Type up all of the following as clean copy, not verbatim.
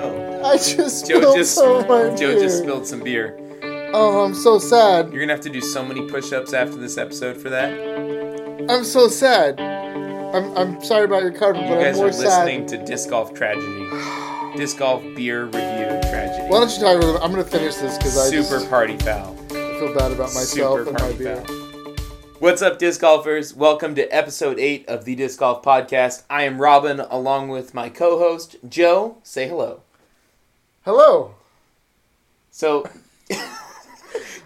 no. I just Joe just spilled some beer. Oh, I'm so sad. You're going to have to do so many push-ups after this episode for that. I'm so sad. I'm sorry about your cover, but I'm more sad. You guys are listening to Disc Golf Tragedy. Disc Golf Beer Review Tragedy. Why don't you talk about it? I'm going to finish this because Super party foul. I feel bad about myself and my beer. What's up, disc golfers? Welcome to episode 8 of the Disc Golf Podcast. I am Robin, along with my co-host, Joe. Say hello. Hello. So...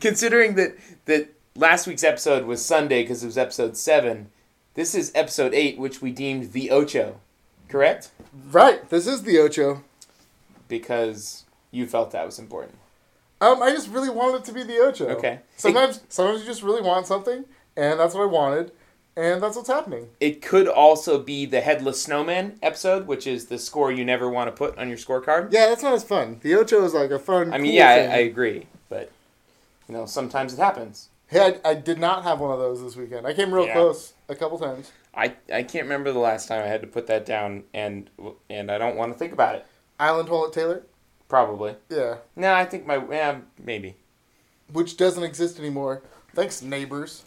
Considering that last week's episode was Sunday because it was episode 7, this is episode 8, which we deemed The Ocho, correct? Right, this is The Ocho. Because you felt that was important. I just really wanted it to be The Ocho. Okay. Sometimes you just really want something, and that's what I wanted, and that's what's happening. It could also be the Headless Snowman episode, which is the score you never want to put on your scorecard. Yeah, that's not as fun. The Ocho is like a fun... I mean, cool thing. I agree, but... You know, sometimes it happens. Hey, I did not have one of those this weekend. I came real close a couple times. I can't remember the last time I had to put that down, and I don't want to think about it. Island hole at Taylor? Probably. Yeah. No, I think maybe. Which doesn't exist anymore. Thanks, neighbors.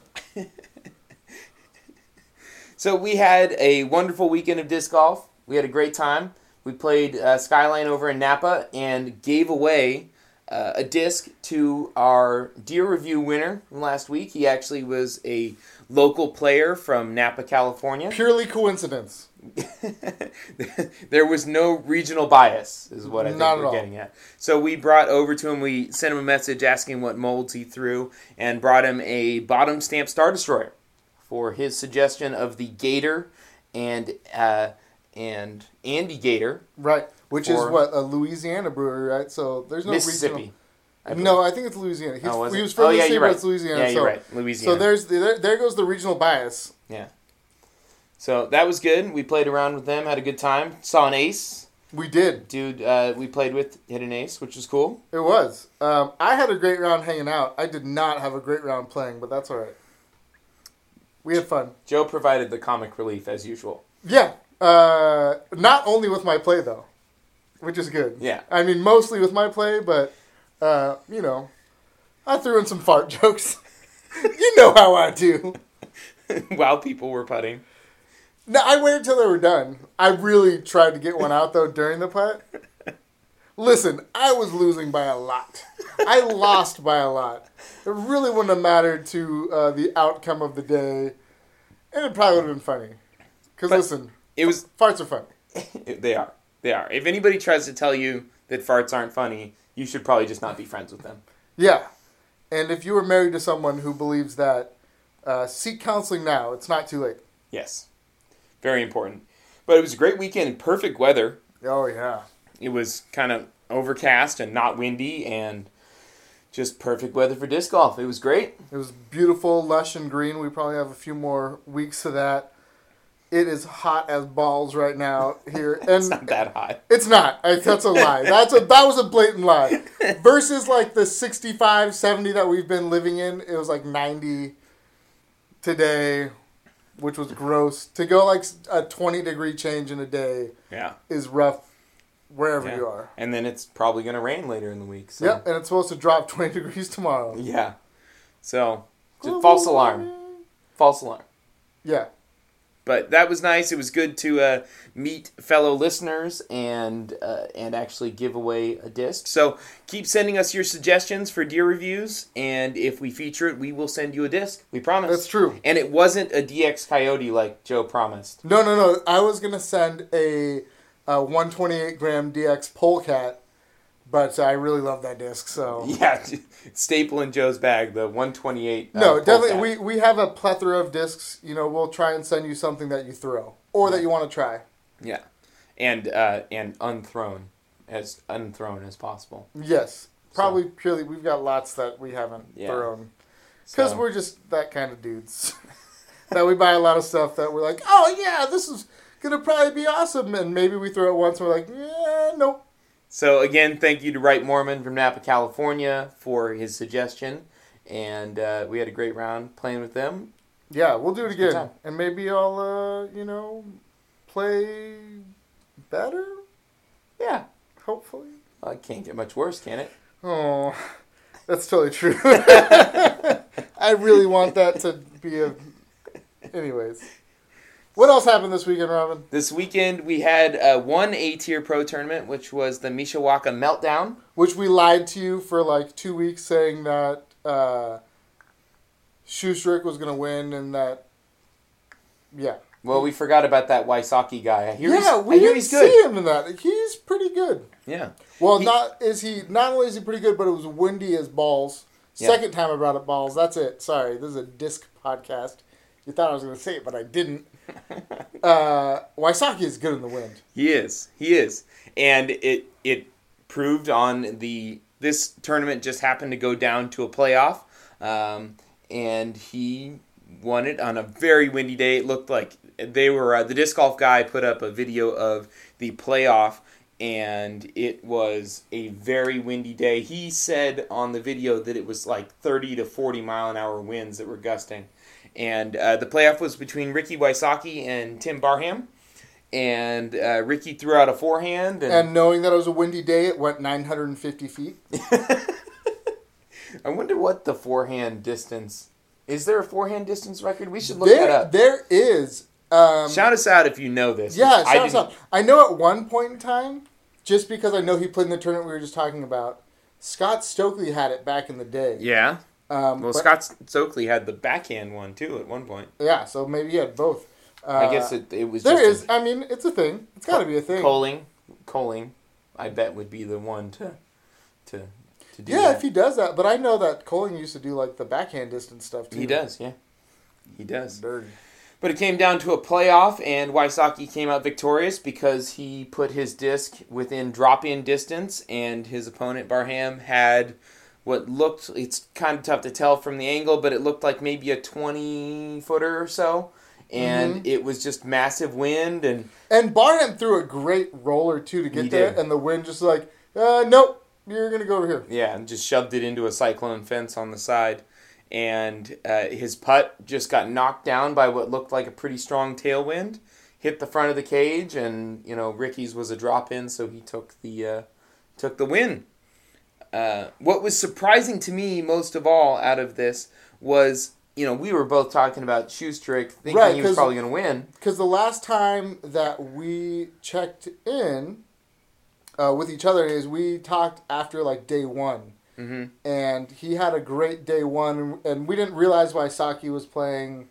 So we had a wonderful weekend of disc golf. We had a great time. We played Skyline over in Napa and gave away... a disc to our Deer Review winner from last week. He actually was a local player from Napa, California. Purely coincidence. There was no regional bias, is what I think we're getting at. So we brought over to him, we sent him a message asking what molds he threw, and brought him a bottom stamp Star Destroyer for his suggestion of the Gator and Andy Gator. Right. Which is what, a Louisiana brewery, right? So there's no Mississippi. Regional... No, I think it's Louisiana. He was from Mississippi, but it's Louisiana. Yeah, you're right. Louisiana. So there goes the regional bias. Yeah. So that was good. We played around with them, had a good time. Saw an ace. We did. Dude, we played with hit an ace, which was cool. It was. I had a great round hanging out. I did not have a great round playing, but that's all right. We had fun. Joe provided the comic relief, as usual. Yeah. Not only with my play, though. Which is good. Yeah. I mean, mostly with my play, but, you know, I threw in some fart jokes. You know how I do. While people were putting. No, I waited till they were done. I really tried to get one out, though, during the putt. Listen, I was losing by a lot. I lost by a lot. It really wouldn't have mattered to the outcome of the day. And it probably would have been funny. Because, listen, farts are funny. They are. They are. If anybody tries to tell you that farts aren't funny, you should probably just not be friends with them. Yeah. And if you were married to someone who believes that, seek counseling now. It's not too late. Yes. Very important. But it was a great weekend and perfect weather. Oh, yeah. It was kind of overcast and not windy and just perfect weather for disc golf. It was great. It was beautiful, lush, and green. We probably have a few more weeks of that. It is hot as balls right now here. And it's not that hot. It's not. That's a lie. That was a blatant lie. Versus like the 65, 70 that we've been living in, it was like 90 today, which was gross. To go like a 20-degree change in a day is rough wherever you are. And then it's probably going to rain later in the week. So. Yep, and it's supposed to drop 20 degrees tomorrow. Yeah. So, false alarm. False alarm. Yeah. But that was nice. It was good to meet fellow listeners and actually give away a disc. So keep sending us your suggestions for Deer Reviews, and if we feature it, we will send you a disc. We promise. That's true. And it wasn't a DX Coyote like Joe promised. No. I was going to send a 128-gram DX Polecat, but I really love that disc. So yeah, staple in Joe's bag, the 128. No, definitely. We have a plethora of discs. You know, we'll try and send you something that you throw or that you want to try. Yeah, and unthrown as possible. Yes, probably so. Purely. We've got lots that we haven't thrown because we're just that kind of dudes that we buy a lot of stuff that we're like, oh yeah, this is gonna probably be awesome, and maybe we throw it once and we're like, yeah, nope. So, again, thank you to Wright Mormon from Napa, California for his suggestion. And we had a great round playing with them. Yeah, we'll do it again. And maybe I'll, play better? Yeah. Hopefully. Well, it can't get much worse, can it? Oh, that's totally true. I really want that to be a... Anyways. What else happened this weekend, Robin? This weekend we had one A-tier pro tournament, which was the Mishawaka Meltdown. Which we lied to you for like 2 weeks saying that Schusterick was going to win and that... Yeah. Well, we forgot about that Wysocki guy. I hear he's good. We didn't see him in that. He's pretty good. Yeah. Well, not only is he pretty good, but it was windy as balls. Yeah. Second time I brought up balls. That's it. Sorry. This is a disc podcast. You thought I was going to say it, but I didn't. Wysocki is good in the wind. He is. He is. And it proved on the... This tournament just happened to go down to a playoff. And he won it on a very windy day. It looked like they were... the Disc Golf Guy put up a video of the playoff, and it was a very windy day. He said on the video that it was like 30 to 40 mile an hour winds that were gusting. And the playoff was between Ricky Wysocki and Tim Barham. And Ricky threw out a forehand. And knowing that it was a windy day, it went 950 feet. I wonder what the forehand distance... Is there a forehand distance record? We should look that up. There is. Shout us out if you know this. Yeah, shout us out. I know at one point in time, just because I know he played in the tournament we were just talking about, Scott Stokely had it back in the day. Yeah. Well, Scott Stokely had the backhand one, too, at one point. Yeah, so maybe he had both. I guess it was there just... There is. I mean, it's a thing. It's got to be a thing. Colling, I bet, would be the one to do that. Yeah, if he does that. But I know that Colling used to do, like, the backhand distance stuff, too. He does, yeah. He does. Bird. But it came down to a playoff, and Wysocki came out victorious because he put his disc within drop-in distance, and his opponent, Barham, had... What looked, it's kind of tough to tell from the angle, but it looked like maybe a 20-footer or so. And It was just massive wind. And Barham threw a great roller, too, to get there. And the wind just like, nope, you're going to go over here. Yeah, and just shoved it into a cyclone fence on the side. And his putt just got knocked down by what looked like a pretty strong tailwind. Hit the front of the cage, and, you know, Ricky's was a drop-in, so he took the win. What was surprising to me most of all out of this was, you know, we were both talking about Schusterick thinking he was probably going to win. Because the last time that we checked in with each other is we talked after like day one. Mm-hmm. And he had a great day one. And we didn't realize Wysocki was playing.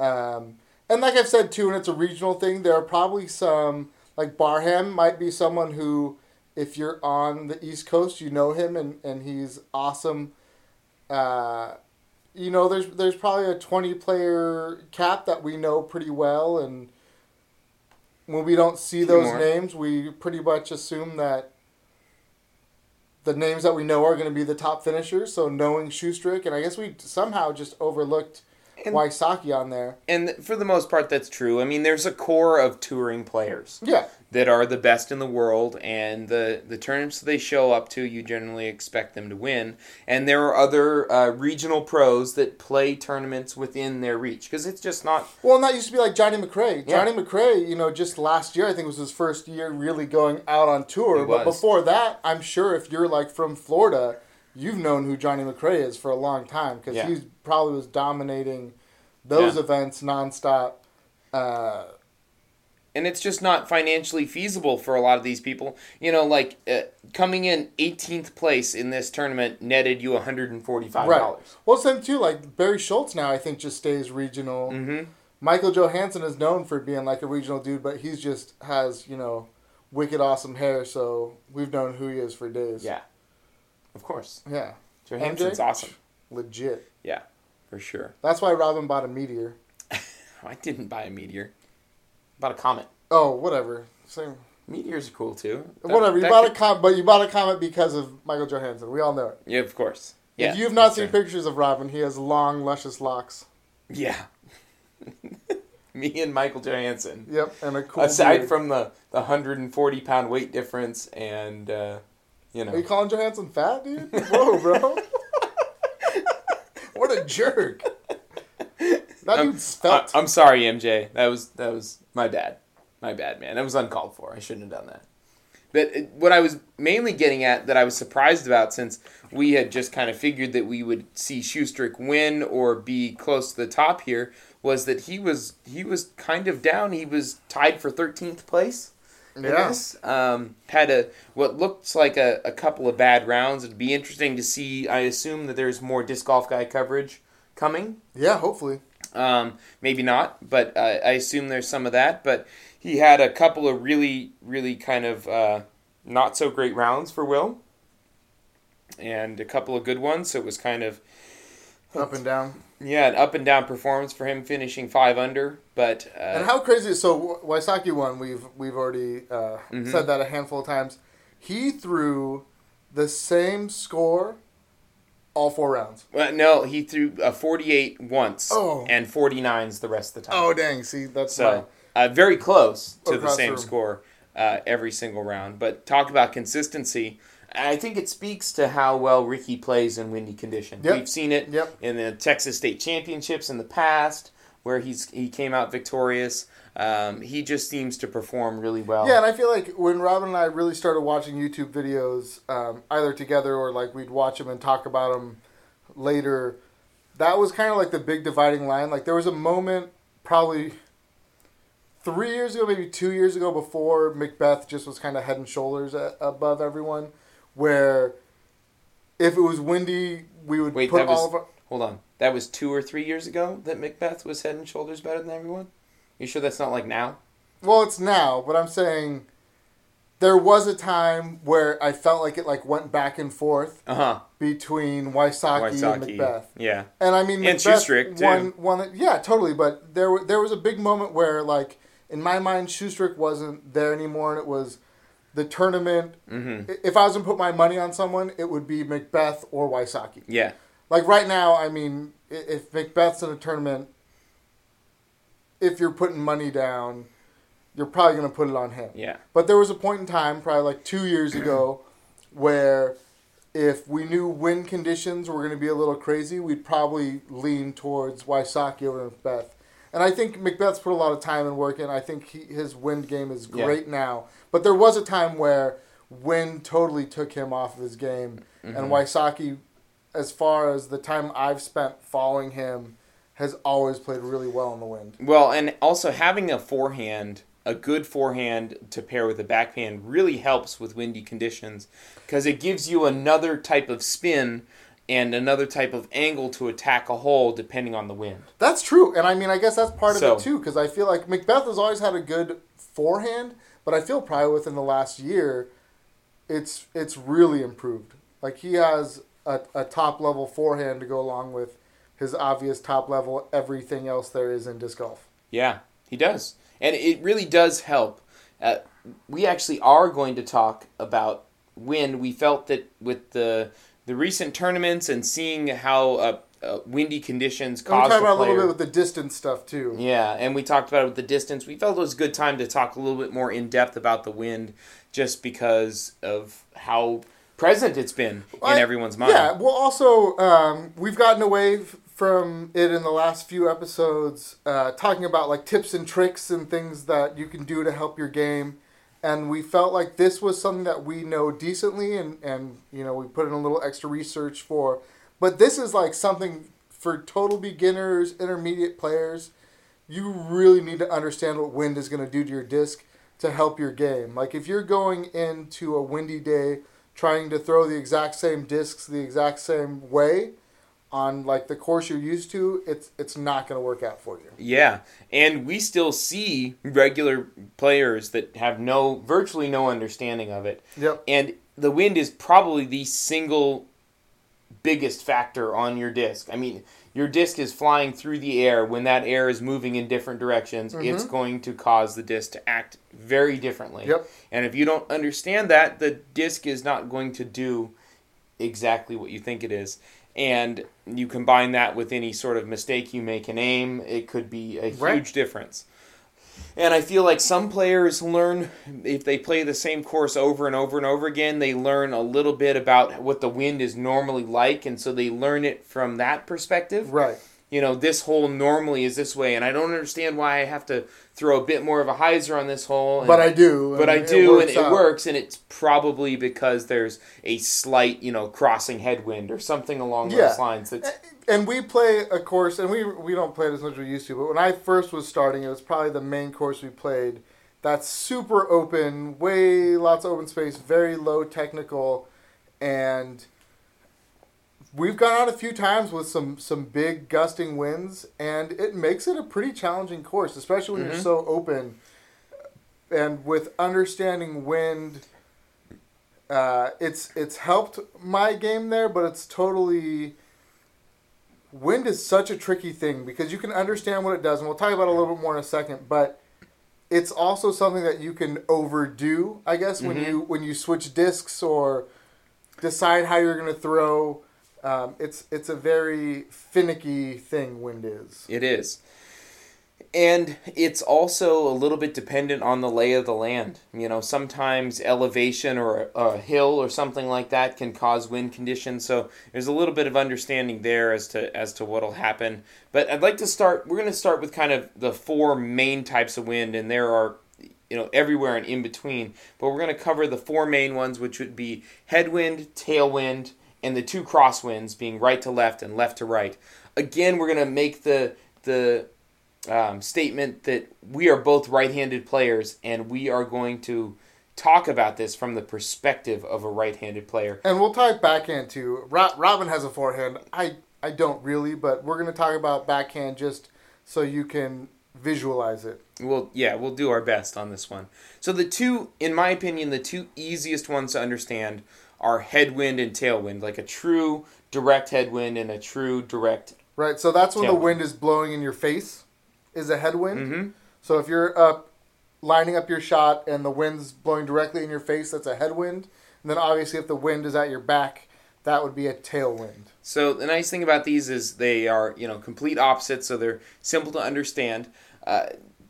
And like I've said, too, and it's a regional thing, there are probably some, like Barham might be someone who... If you're on the East Coast, you know him, and he's awesome. You know, there's probably a 20-player cap that we know pretty well, and when we don't see those names, we pretty much assume that the names that we know are going to be the top finishers, so knowing Schusterick, and I guess we somehow just overlooked Wysocki on there. And for the most part, that's true. I mean, there's a core of touring players. Yeah. That are the best in the world, and the tournaments they show up to, you generally expect them to win. And there are other regional pros that play tournaments within their reach, because it's just not... Well, and that used to be like Johnny McRae. Yeah. Johnny McRae, you know, just last year, I think was his first year really going out on tour. But before that, I'm sure if you're like from Florida, you've known who Johnny McRae is for a long time, because he probably was dominating those events nonstop. And it's just not financially feasible for a lot of these people. You know, like coming in 18th place in this tournament netted you $145. Right. Well, same too. Like Barry Schultz now, I think, just stays regional. Mm-hmm. Michael Johansson is known for being like a regional dude, but he's just has, you know, wicked awesome hair. So we've known who he is for days. Yeah. Of course. Yeah. Johansson's awesome. Legit. Yeah, for sure. That's why Robin bought a Meteor. I didn't buy a Meteor. Bought a Comet. Oh, whatever. Same. Meteors are cool, too. Whatever. You bought a Comet because of Michael Johansson. We all know it. Yeah, of course. Yeah, if you've not seen pictures of Robin, he has long, luscious locks. Yeah. Me and Michael Johansson. Yep, and a cool Aside from the 140-pound weight difference and, you know. Are you calling Johansson fat, dude? Whoa, bro. What a jerk. That dude's felt. I'm sorry, MJ. That was my bad. My bad, man. That was uncalled for. I shouldn't have done that. But what I was mainly getting at that I was surprised about, since we had just kind of figured that we would see Schusterick win or be close to the top here, was that he was kind of down. He was tied for 13th place. Yes. Yeah. Had what looked like a couple of bad rounds. It'd be interesting to see. I assume that there's more Disc Golf Guy coverage coming. Yeah, hopefully. Maybe not, but I assume there's some of that. But he had a couple of really, really kind of not so great rounds for Will, and a couple of good ones. So it was kind of up and down. Yeah, an up and down performance for him, finishing 5 under. But and how crazy! So Wysocki won. We've already said that a handful of times. He threw the same score all 4 rounds. Well, no, he threw a 48 once and 49s the rest of the time. Oh, dang. See, that's so very close to the same score every single round. But talk about consistency. I think it speaks to how well Ricky plays in windy condition. Yep. We've seen it in the Texas State Championships in the past, where he came out victorious. He just seems to perform really well. Yeah, and I feel like when Robin and I really started watching YouTube videos, either together or like we'd watch them and talk about them later, that was kind of like the big dividing line. Like there was a moment probably 3 years ago, maybe 2 years ago, before McBeth just was kind of head and shoulders above everyone, where if it was windy, we would Hold on. That was 2 or 3 years ago that McBeth was head and shoulders better than everyone? You sure that's not like now? Well, it's now, but I'm saying there was a time where I felt like it like went back and forth between Wysocki and McBeth. Yeah. And I mean, and McBeth won. Yeah, totally. But there was a big moment where, like, in my mind, Schusterick wasn't there anymore, and it was the tournament. Mm-hmm. If I was going to put my money on someone, it would be McBeth or Wysocki. Yeah. Like right now, I mean, if McBeth's in a tournament, if you're putting money down, you're probably going to put it on him. Yeah. But there was a point in time, probably like 2 years ago, where if we knew wind conditions were going to be a little crazy, we'd probably lean towards Wysocki over McBeth. And I think McBeth's put a lot of time and work in. I think his wind game is great now. But there was a time where wind totally took him off of his game. Mm-hmm. And Wysocki, as far as the time I've spent following him, has always played really well in the wind. Well, and also having a good forehand to pair with a backhand really helps with windy conditions, because it gives you another type of spin and another type of angle to attack a hole depending on the wind. That's true, and I mean, I guess that's part of it too, because I feel like McBeth has always had a good forehand, but I feel probably within the last year, it's really improved. Like he has a top-level forehand to go along with his obvious top level, everything else there is in disc golf. Yeah, he does. And it really does help. We actually are going to talk about wind. We felt that with the recent tournaments and seeing how windy conditions caused the player. We talked about a little bit with the distance stuff, too. Yeah, and we talked about it with the distance. We felt it was a good time to talk a little bit more in-depth about the wind, just because of how present it's been in everyone's mind. Yeah, well, also, we've gotten away from it in the last few episodes, talking about like tips and tricks and things that you can do to help your game. And we felt like this was something that we know decently, and you know, we put in a little extra research for. But this is like something for total beginners, intermediate players. You really need to understand what wind is going to do to your disc to help your game. Like if you're going into a windy day trying to throw the exact same discs the exact same way on like the course you're used to, it's not going to work out for you. Yeah, and we still see regular players that have virtually no understanding of it. Yep. And the wind is probably the single biggest factor on your disc. I mean, your disc is flying through the air. When that air is moving in different directions, it's going to cause the disc to act very differently. Yep. And if you don't understand that, the disc is not going to do exactly what you think it is. And you combine that with any sort of mistake you make in aim, it could be a huge difference. And I feel like some players learn, if they play the same course over and over and over again, they learn a little bit about what the wind is normally like, and so they learn it from that perspective. Right. you know, this hole normally is this way, and I don't understand why I have to throw a bit more of a hyzer on this hole. And, but I do, and it works, and it's probably because there's a slight, you know, crossing headwind or something along those lines. That's... And we play a course, and we don't play it as much as we used to, but when I first was starting, it was probably the main course we played. That's super open, way lots of open space, very low technical, and... We've gone out a few times with some big gusting winds, and it makes it a pretty challenging course, especially when you're so open. And with understanding wind, it's helped my game there, but it's totally... Wind is such a tricky thing because you can understand what it does, and we'll talk about it a little bit more in a second, but it's also something that you can overdo, I guess, when you switch discs or decide how you're going to throw... It's a very finicky thing, wind is. It is. And it's also a little bit dependent on the lay of the land. You know, sometimes elevation or a hill or something like that can cause wind conditions. So there's a little bit of understanding there as to what'll happen. But I'd like to start, we're going to start with kind of the four main types of wind, and there are, you know, everywhere and in between. But we're going to cover the four main ones, which would be headwind, tailwind, and the two crosswinds being right to left and left to right. Again, we're going to make the statement that we are both right-handed players, and we are going to talk about this from the perspective of a right-handed player. And we'll talk backhand, too. Robin has a forehand. I don't really, but we're going to talk about backhand just so you can visualize it. We'll do our best on this one. So the two, in my opinion, the two easiest ones to understand are headwind and tailwind, like a true direct headwind and a true direct right, so that's when tailwind. The wind is blowing in your face is a headwind. So if you're up, lining up your shot and the wind's blowing directly in your face, that's a headwind. And then obviously if the wind is at your back, that would be a tailwind. So the nice thing about these is they are, you know, complete opposites, so they're simple to understand.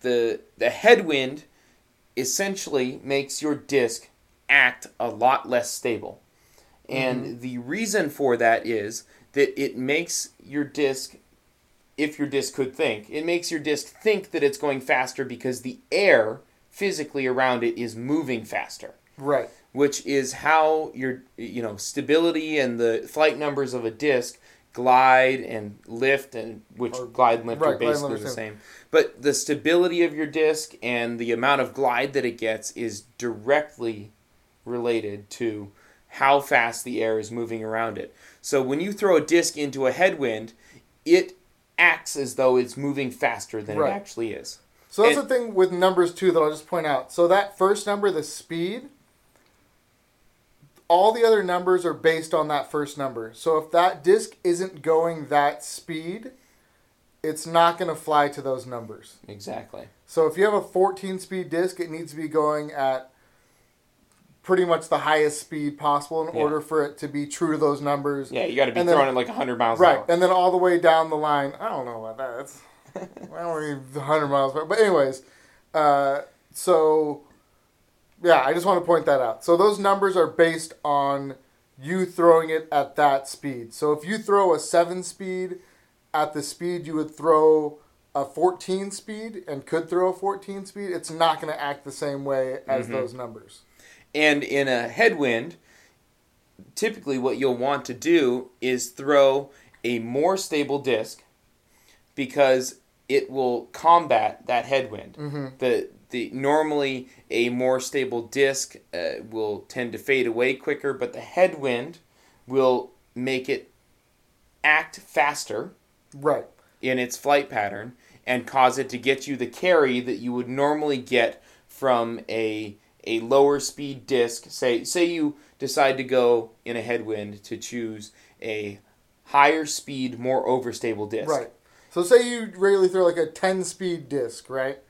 The headwind essentially makes your disc act a lot less stable. And the reason for that is that it makes your disc, if your disc could think, it makes your disc think that it's going faster because the air physically around it is moving faster. Right. Which is how your, you know, stability and the flight numbers of a disc glide and lift, and which or, glide and lift right, are basically lift the same. But the stability of your disc and the amount of glide that it gets is directly related to how fast the air is moving around it. So when you throw a disc into a headwind, it acts as though it's moving faster than it actually is. So that's the thing with numbers too that I'll just point out. So that first number, the speed, all the other numbers are based on that first number. So if that disc isn't going that speed, it's not going to fly to those numbers. Exactly. So if you have a 14-speed disc, it needs to be going at pretty much the highest speed possible in order for it to be true to those numbers. Yeah, you got to be throwing it like 100 miles an hour. Right, and then all the way down the line, I don't know about that. It's, I don't need 100 miles an hour. But anyways, so yeah, I just want to point that out. So those numbers are based on you throwing it at that speed. So if you throw a 7-speed at the speed you would throw a 14-speed and could throw a 14-speed, it's not going to act the same way as those numbers. And in a headwind, typically what you'll want to do is throw a more stable disc because it will combat that headwind. The normally, a more stable disc will tend to fade away quicker, but the headwind will make it act faster in its flight pattern and cause it to get you the carry that you would normally get from a lower speed disc. Say you decide to go in a headwind to choose a higher speed, more overstable disc. Right. So say you really throw like a 10-speed disc, right?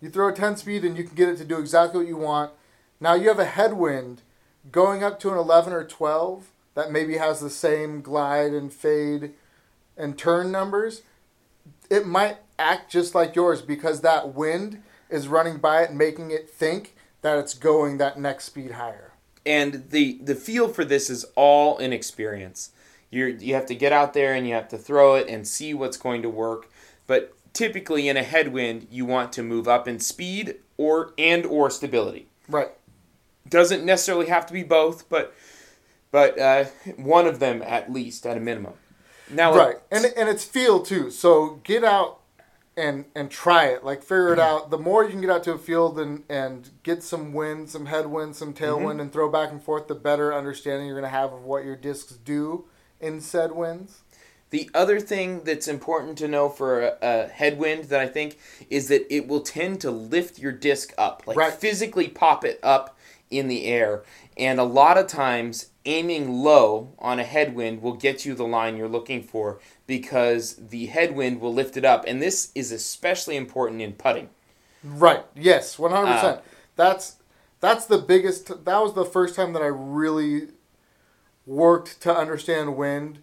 You throw a 10-speed and you can get it to do exactly what you want. Now you have a headwind going up to an 11 or 12 that maybe has the same glide and fade and turn numbers. It might act just like yours because that wind is running by it, making it think that it's going that next speed higher. And the feel for this is all in experience. You have to get out there and you have to throw it and see what's going to work. But typically in a headwind, you want to move up in speed or stability. Right. Doesn't necessarily have to be both, but one of them at least at a minimum. Now, right, and it's feel too. So get out and try it. Like figure it out. The more you can get out to a field and get some wind, some headwind, some tailwind, and throw back and forth, the better understanding you're going to have of what your discs do in said winds. The other thing that's important to know for a headwind that I think is that it will tend to lift your disc up, like physically pop it up in the air. And a lot of times aiming low on a headwind will get you the line you're looking for because the headwind will lift it up. And this is especially important in putting. Right. Yes, 100%. That's the biggest. That was the first time that I really worked to understand wind,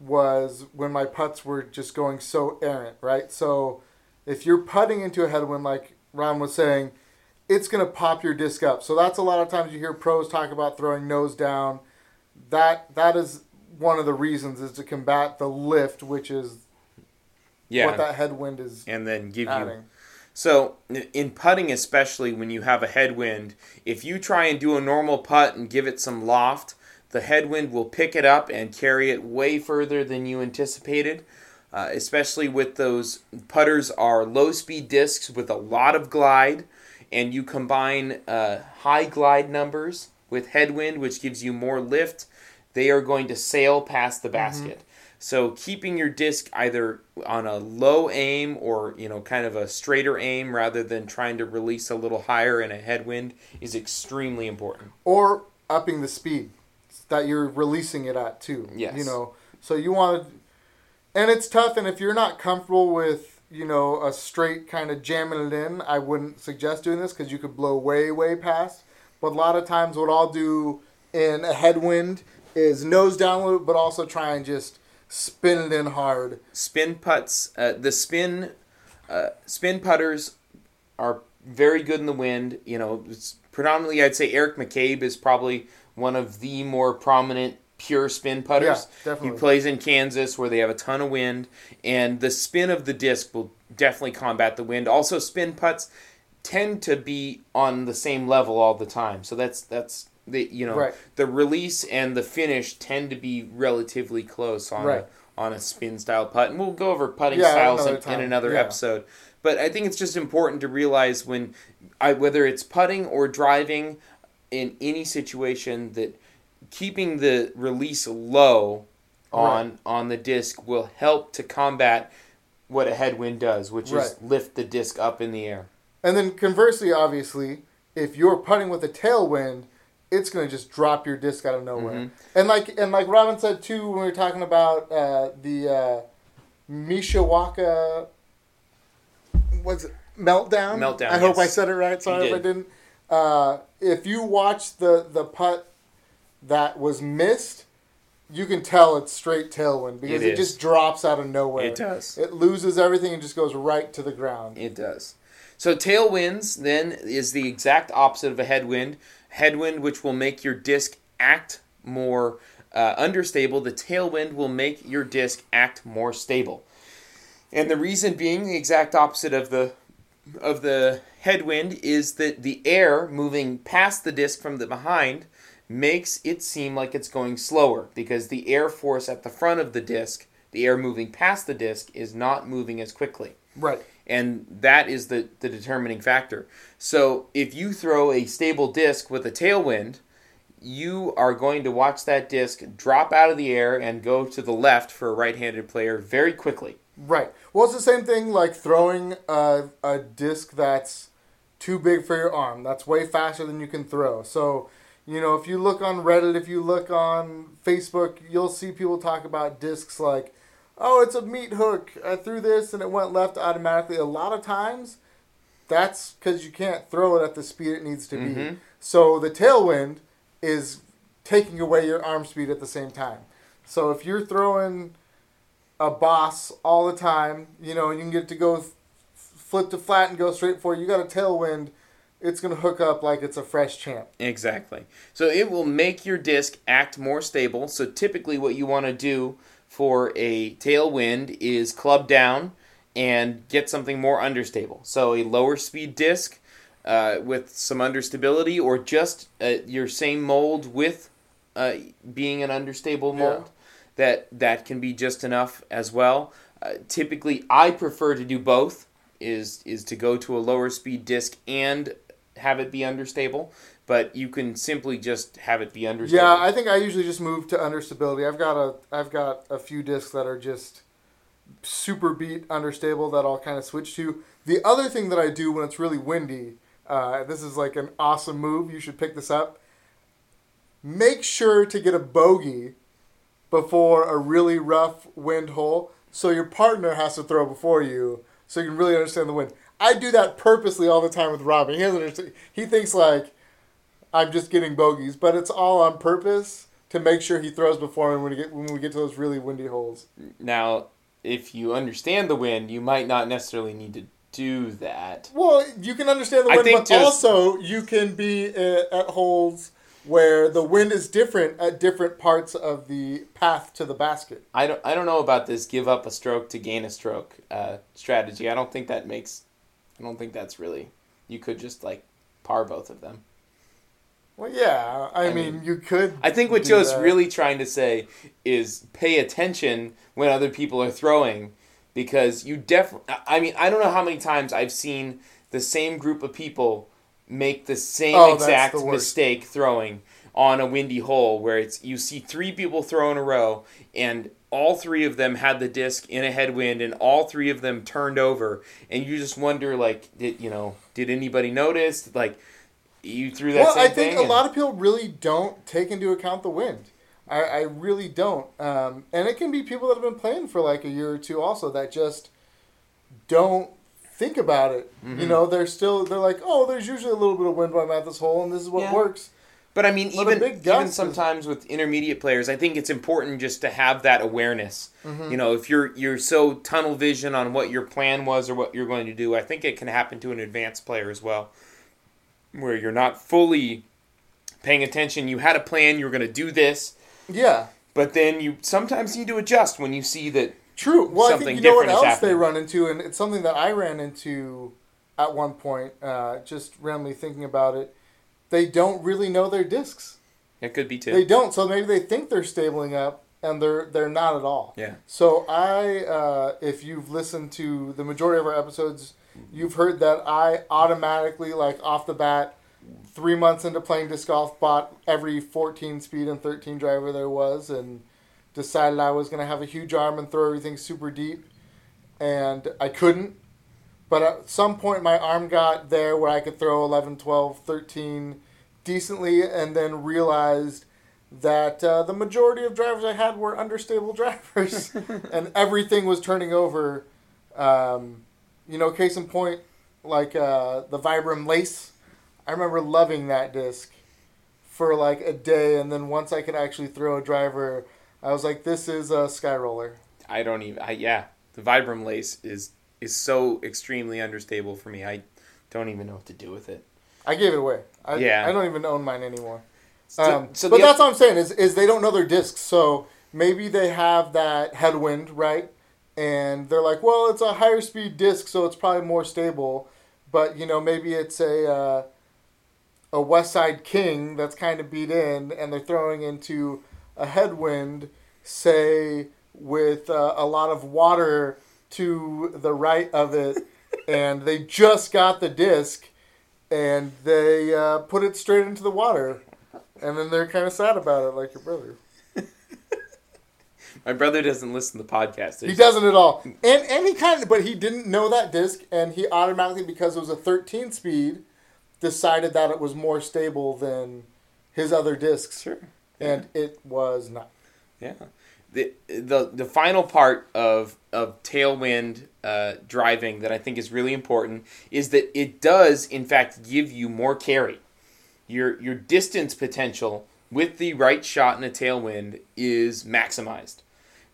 was when my putts were just going so errant, right? So if you're putting into a headwind, like Ron was saying, it's going to pop your disc up. So that's a lot of times you hear pros talk about throwing nose down. That is one of the reasons, is to combat the lift, which is what that headwind is and then give adding. You. So in putting, especially when you have a headwind, if you try and do a normal putt and give it some loft, the headwind will pick it up and carry it way further than you anticipated, especially with those putters are low-speed discs with a lot of glide, and you combine high glide numbers with headwind, which gives you more lift. They are going to sail past the basket. Mm-hmm. So keeping your disc either on a low aim or kind of a straighter aim rather than trying to release a little higher in a headwind is extremely important. Or upping the speed that you're releasing it at too. Yes. So you want to, and it's tough. And if you're not comfortable with, a straight kind of jamming it in, I wouldn't suggest doing this because you could blow way, way past. But a lot of times what I'll do in a headwind is nose down a little, but also try and just spin it in hard. Spin putts, spin putters are very good in the wind. It's predominantly, I'd say Eric McCabe is probably one of the more prominent pure spin putters. Yeah, definitely. He plays in Kansas where they have a ton of wind, and the spin of the disc will definitely combat the wind. Also, spin putts tend to be on the same level all the time, so that's the the release and the finish tend to be relatively close on a spin style putt, and we'll go over putting styles in another episode. But I think it's just important to realize when whether it's putting or driving, in any situation, that keeping the release low on the disc will help to combat what a headwind does, which is lift the disc up in the air. And then conversely, obviously, if you're putting with a tailwind, it's going to just drop your disc out of nowhere. Mm-hmm. And like Robin said too, when we were talking about the Mishawaka Meltdown. I hope I said it right. Sorry if I didn't. If you watch the putt that was missed, you can tell it's straight tailwind because it just drops out of nowhere. It does. It loses everything and just goes right to the ground. It does. So tailwinds, then, is the exact opposite of a headwind. Headwind, which will make your disc act more understable. The tailwind will make your disc act more stable. And the reason being the exact opposite of the headwind is that the air moving past the disc from the behind makes it seem like it's going slower because the air force at the front of the disc, the air moving past the disc, is not moving as quickly. Right. And that is the determining factor. So if you throw a stable disc with a tailwind, you are going to watch that disc drop out of the air and go to the left for a right-handed player very quickly. Right. Well, it's the same thing like throwing a disc that's too big for your arm. That's way faster than you can throw. So, if you look on Reddit, if you look on Facebook, you'll see people talk about discs like, oh, it's a meat hook. I threw this and it went left automatically. A lot of times, that's because you can't throw it at the speed it needs to be. So the tailwind is taking away your arm speed at the same time. So if you're throwing a boss all the time, and you can get it to go flip to flat and go straight for it. You got a tailwind, it's going to hook up like it's a fresh champ. Exactly. So it will make your disc act more stable. So typically what you want to do for a tailwind is club down and get something more understable. So a lower speed disc with some understability, or just your same mold with being an understable mold, that can be just enough as well. Typically, I prefer to do both, is to go to a lower speed disc and have it be understable, but you can simply just have it be understable. Yeah, I think I usually just move to understability. I've got a few discs that are just super beat understable that I'll kind of switch to. The other thing that I do when it's really windy, this is like an awesome move, you should pick this up. Make sure to get a bogey before a really rough wind hole, so your partner has to throw before you, so you can really understand the wind. I do that purposely all the time with Robin. He doesn't understand. He thinks like I'm just getting bogeys, but it's all on purpose to make sure he throws before me when we get to those really windy holes. Now, if you understand the wind, you might not necessarily need to do that. Well, you can understand the wind, but also you can be at holes where the wind is different at different parts of the path to the basket. I don't know about this give up a stroke to gain a stroke strategy. I don't think that's really. You could just like par both of them. Well, yeah. I mean, you could. I think what Joe's really trying to say is pay attention when other people are throwing, because you definitely. I mean, I don't know how many times I've seen the same group of people make the same exact mistake throwing on a windy hole, where it's you see three people throw in a row and all three of them had the disc in a headwind and all three of them turned over, and you just wonder like, did anybody notice? Like, you threw that same thing. Well, I think a lot of people really don't take into account the wind. I really don't. And it can be people that have been playing for like a year or two also that just don't think about it. Mm-hmm. They're like, oh, there's usually a little bit of wind when I'm at this hole, and this is what works. But I mean, even sometimes with intermediate players, I think it's important just to have that awareness. Mm-hmm. If you're so tunnel vision on what your plan was or what you're going to do, I think it can happen to an advanced player as well, where you're not fully paying attention. You had a plan, you were going to do this. Yeah. But then you sometimes need to adjust when you see that. True. Well, something I think what else happening. They run into, and it's something that I ran into at one point, just randomly thinking about it. They don't really know their discs. It could be too. They don't, so maybe they think they're stabling up, and they're not at all. Yeah. So I, if you've listened to the majority of our episodes, you've heard that I automatically, like off the bat, 3 months into playing disc golf, bought every 14-speed and 13 driver there was, and decided I was going to have a huge arm and throw everything super deep, and I couldn't. But at some point, my arm got there where I could throw 11, 12, 13 decently, and then realized that the majority of drivers I had were understable drivers, and everything was turning over. Case in point, like the Vibram Lace. I remember loving that disc for like a day, and then once I could actually throw a driver, I was like, this is a sky roller. The Vibram Lace is so extremely understable for me. I don't even know what to do with it. I gave it away. I don't even own mine anymore. But that's what I'm saying is they don't know their discs. So maybe they have that headwind, right? And they're like, well, it's a higher speed disc, so it's probably more stable. But, maybe it's a West Side King that's kind of beat in, and they're throwing into a headwind, say, with a lot of water to the right of it, and they just got the disc, and they put it straight into the water, and then they're kind of sad about it, like your brother. My brother doesn't listen to the podcast. He doesn't at all, and he kind of, but he didn't know that disc, and he automatically, because it was a 13-speed, decided that it was more stable than his other discs. Sure, yeah. And it was not. Yeah. The final part of tailwind driving that I think is really important is that it does in fact give you more carry. Your distance potential with the right shot in a tailwind is maximized.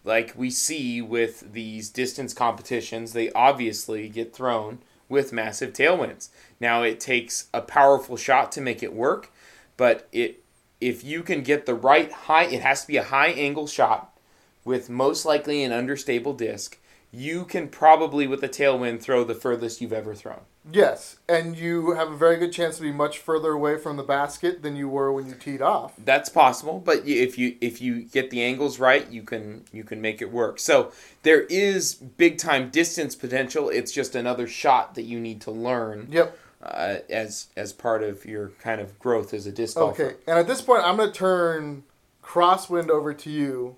Like we see with these distance competitions, they obviously get thrown with massive tailwinds. Now, it takes a powerful shot to make it work, but if you can get the right high, it has to be a high angle shot with most likely an understable disc. You can probably, with a tailwind, throw the furthest you've ever thrown. Yes, and you have a very good chance to be much further away from the basket than you were when you teed off. That's possible, but if you get the angles right, you can make it work. So there is big-time distance potential. It's just another shot that you need to learn. Yep. As part of your kind of growth as a disc golfer. Okay, and at this point, I'm going to turn Crosswind over to you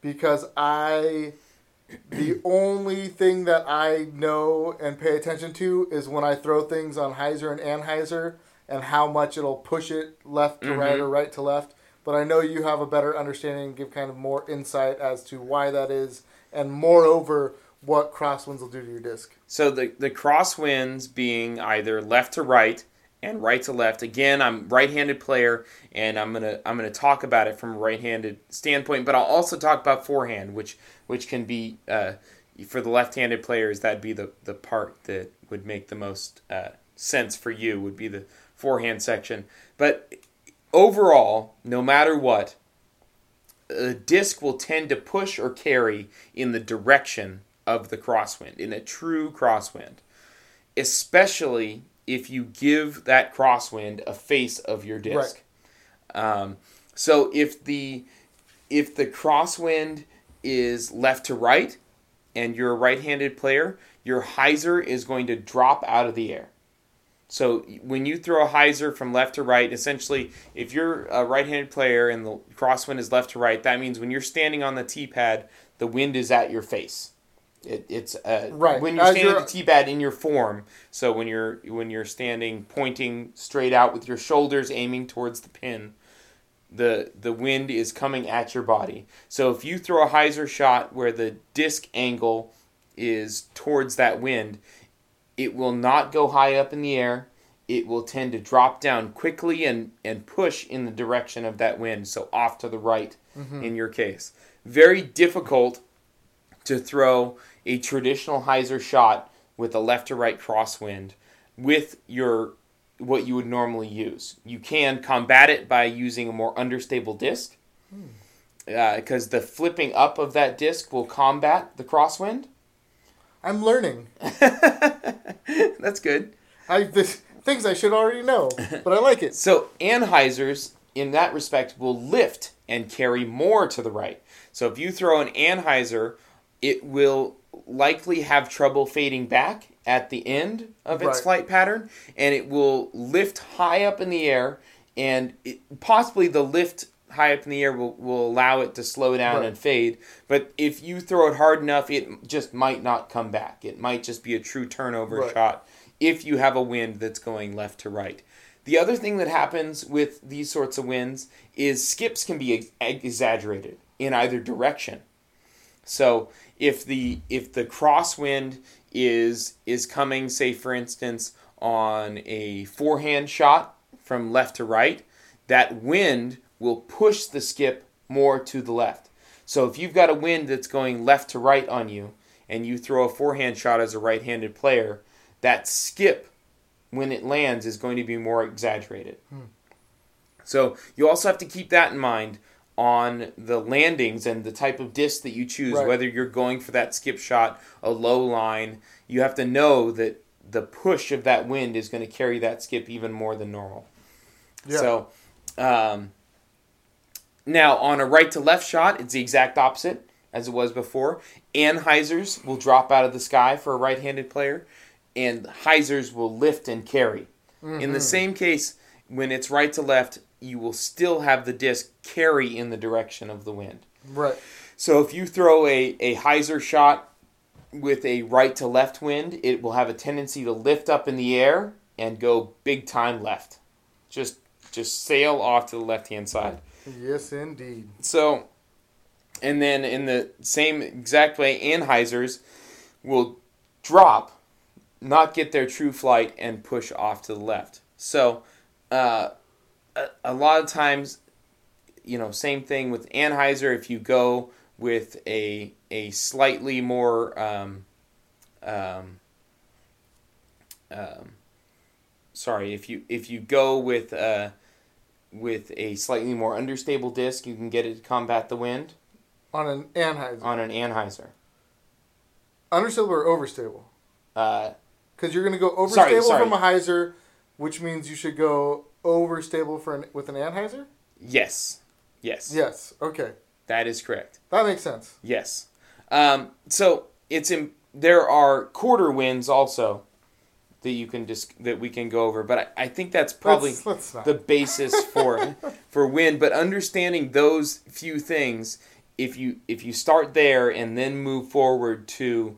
because the only thing that I know and pay attention to is when I throw things on hyzer and anhyzer and how much it'll push it left to right or right to left. But I know you have a better understanding and give kind of more insight as to why that is and moreover what crosswinds will do to your disc. So the crosswinds being either left to right and right to left. Again, I'm a right-handed player, and I'm gonna talk about it from a right-handed standpoint, but I'll also talk about forehand, which can be for the left-handed players. That'd be the part that would make the most sense for you would be the forehand section. But overall, no matter what, the disc will tend to push or carry in the direction of the crosswind, in a true crosswind, especially if you give that crosswind a face of your disc. Right. So if the crosswind is left to right and you're a right-handed player, your hyzer is going to drop out of the air. So when you throw a hyzer from left to right, essentially if you're a right-handed player and the crosswind is left to right, that means when you're standing on the tee pad, the wind is at your face. It's when you're standing at the tee pad in your form. So when you're standing pointing straight out with your shoulders aiming towards the pin, the wind is coming at your body. So if you throw a hyzer shot where the disc angle is towards that wind, it will not go high up in the air. It will tend to drop down quickly and push in the direction of that wind. So off to the right in your case. Very difficult to throw a traditional hyzer shot with a left to right crosswind with what you would normally use. You can combat it by using a more understable disc because the flipping up of that disc will combat the crosswind. I'm learning. That's good. Things I should already know, but I like it. So anhyzers, in that respect, will lift and carry more to the right. So if you throw an anhyzer, it will likely have trouble fading back at the end of its flight pattern, and it will lift high up in the air, and possibly the lift high up in the air will allow it to slow down and fade. But if you throw it hard enough, it just might not come back. It might just be a true turnover shot if you have a wind that's going left to right. The other thing that happens with these sorts of winds is skips can be exaggerated in either direction. So if the crosswind is coming, say for instance, on a forehand shot from left to right, that wind will push the skip more to the left. So if you've got a wind that's going left to right on you and you throw a forehand shot as a right-handed player, that skip when it lands is going to be more exaggerated. So you also have to keep that in mind on the landings and the type of disc that you choose, whether you're going for that skip shot, a low line. You have to know that the push of that wind is going to carry that skip even more than normal. Yeah. So now on a right to left shot, it's the exact opposite as it was before. Anhyzers will drop out of the sky for a right-handed player, and hyzers will lift and carry. In the same case, when it's right to left, you will still have the disc carry in the direction of the wind. Right. So if you throw a hyzer shot with a right to left wind, it will have a tendency to lift up in the air and go big time left. Just sail off to the left-hand side. Yes, indeed. So, and then in the same exact way, anhyzers will drop, not get their true flight, and push off to the left. So, a lot of times, same thing with anhyzer. If you go with a slightly more If you go with a slightly more understable disc, you can get it to combat the wind. On an Anheuser. Understable or overstable? Because you're going to go overstable from a Heiser, which means you should go overstable with an Anheuser? Yes. Okay. That is correct. That makes sense. Yes. So it's there are quarter winds also that you can that we can go over, but I think that's probably the basis for wind. But understanding those few things, if you start there and then move forward to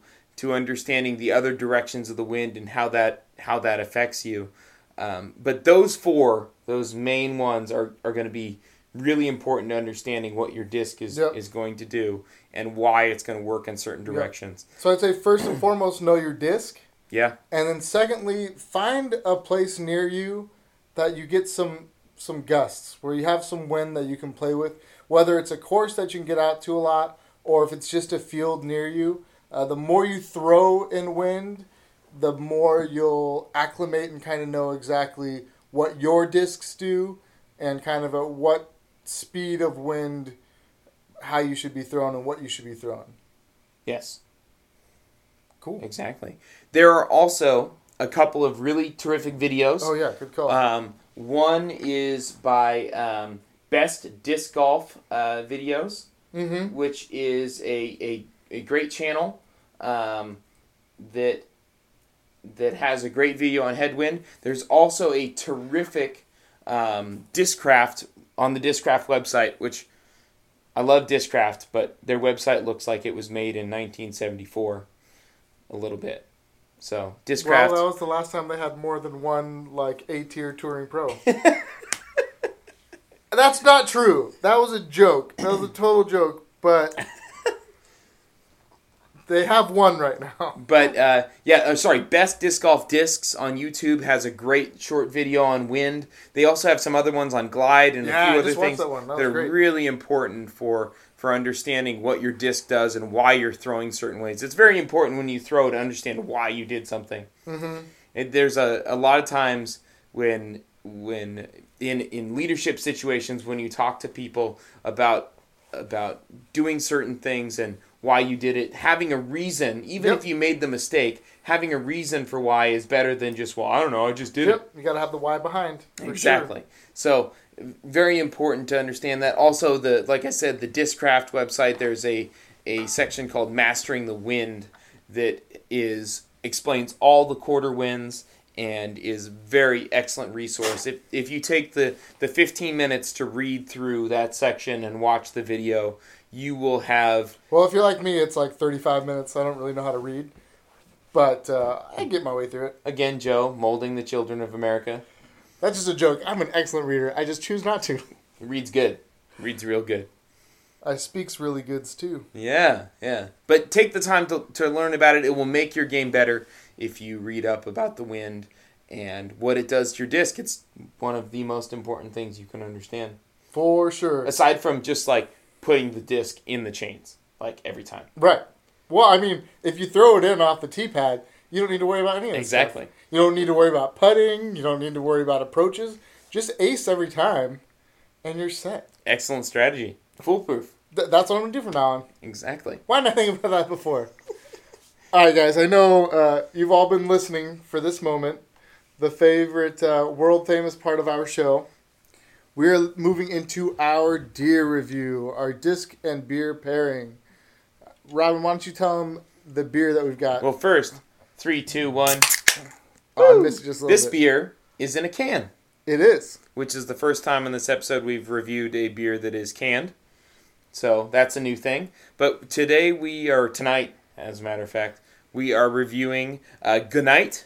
understanding the other directions of the wind and how that affects you. But those main ones are going to be really important to understanding what your disc is going to do and why it's going to work in certain directions. Yep. So I'd say first and foremost, know your disc. Yeah. And then secondly, find a place near you that you get some gusts, where you have some wind that you can play with, whether it's a course that you can get out to a lot or if it's just a field near you. The more you throw in wind, the more you'll acclimate and kind of know exactly what your discs do and kind of at what speed of wind, how you should be thrown and what you should be thrown. Yes. Cool. Exactly. There are also a couple of really terrific videos. Oh, yeah. Good call. One is by Best Disc Golf Videos, which is a great channel that has a great video on headwind. There's also a terrific Discraft on the Discraft website, which I love Discraft, but their website looks like it was made in 1974 a little bit. So Discraft. Well, that was the last time they had more than one like A-tier touring pro. That's not true. That was a joke. That was a total joke, but... They have one right now. But, Best Disc Golf Discs on YouTube has a great short video on wind. They also have some other ones on glide and a few other things that are really important for understanding what your disc does and why you're throwing certain ways. It's very important when you throw to understand why you did something. Mm-hmm. There's a lot of times when in leadership situations when you talk to people about doing certain things and why you did it, having a reason, even if you made the mistake, having a reason for why is better than just, well, I don't know, I just did it. You got to have the why behind. Exactly. Sure. So very important to understand that. Also, like I said, the Discraft website, there's a section called Mastering the Wind that explains all the quarter winds and is very excellent resource. If you take the 15 minutes to read through that section and watch the video, you will have... Well, if you're like me, it's like 35 minutes. I don't really know how to read, but I get my way through it. Again, Joe, molding the children of America. That's just a joke. I'm an excellent reader. I just choose not to. Reads good. Reads real good. I speaks really goods, too. Yeah. But take the time to learn about it. It will make your game better if you read up about the wind and what it does to your disc. It's one of the most important things you can understand. For sure. Aside from just like... putting the disc in the chains, like every time. Right. Well, I mean, if you throw it in off the tee pad, you don't need to worry about any of that. Exactly. Stuff. You don't need to worry about putting. You don't need to worry about approaches. Just ace every time, and you're set. Excellent strategy. Foolproof. That's what I'm going to do from now on. Exactly. Why didn't I think about that before? All right, guys. I know you've all been listening for this moment, the favorite world-famous part of our show. We're moving into our Deer Review, our disc and beer pairing. Robin, why don't you tell them the beer that we've got? Well, first, 3, 2, 1. Oh, I missed just a little bit. This beer is in a can. It is. Which is the first time in this episode we've reviewed a beer that is canned. So that's a new thing. But tonight, as a matter of fact, we are reviewing G'Knight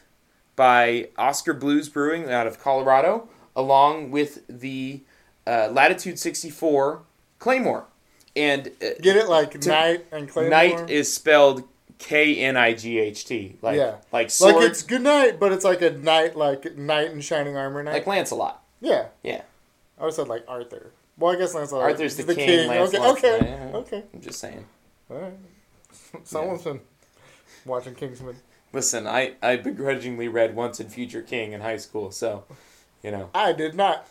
by Oskar Blues Brewing out of Colorado, along with the Latitude 64 Claymore. And get it like Knight and Claymore? Knight is spelled K-N-I-G-H-T. Like sword. Like it's good night, but it's like a knight, like knight in shining armor knight. Like Lancelot. Yeah. I would have said like Arthur. Well, I guess Lancelot. Arthur's the king. Lancelot. Okay. I'm just saying. All right. Someone's been watching Kingsman. Listen, I begrudgingly read Once and Future King in high school, so, you know. I did not.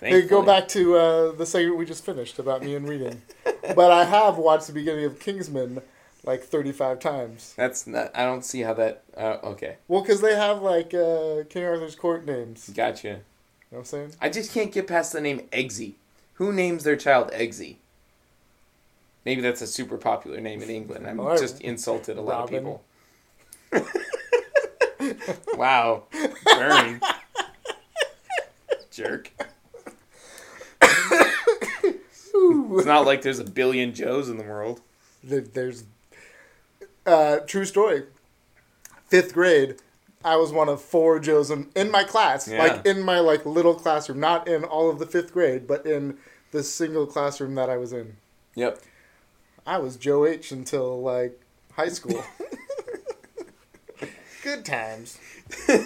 They go back to the segment we just finished about me and reading. But I have watched the beginning of Kingsman like 35 times. That's not, I don't see how that, okay. Well, because they have like King Arthur's court names. Gotcha. You know what I'm saying? I just can't get past the name Eggsy. Who names their child Eggsy? Maybe that's a super popular name in England. I'm just insulted a lot of people. Wow. Burn. Jerk. It's not like there's a billion Joes in the world. There's... true story. 5th grade, I was one of 4 Joes in my class. Yeah. Like, in my like little classroom. Not in all of the 5th grade, but in the single classroom that I was in. Yep. I was Joe H until, like, high school. Good times.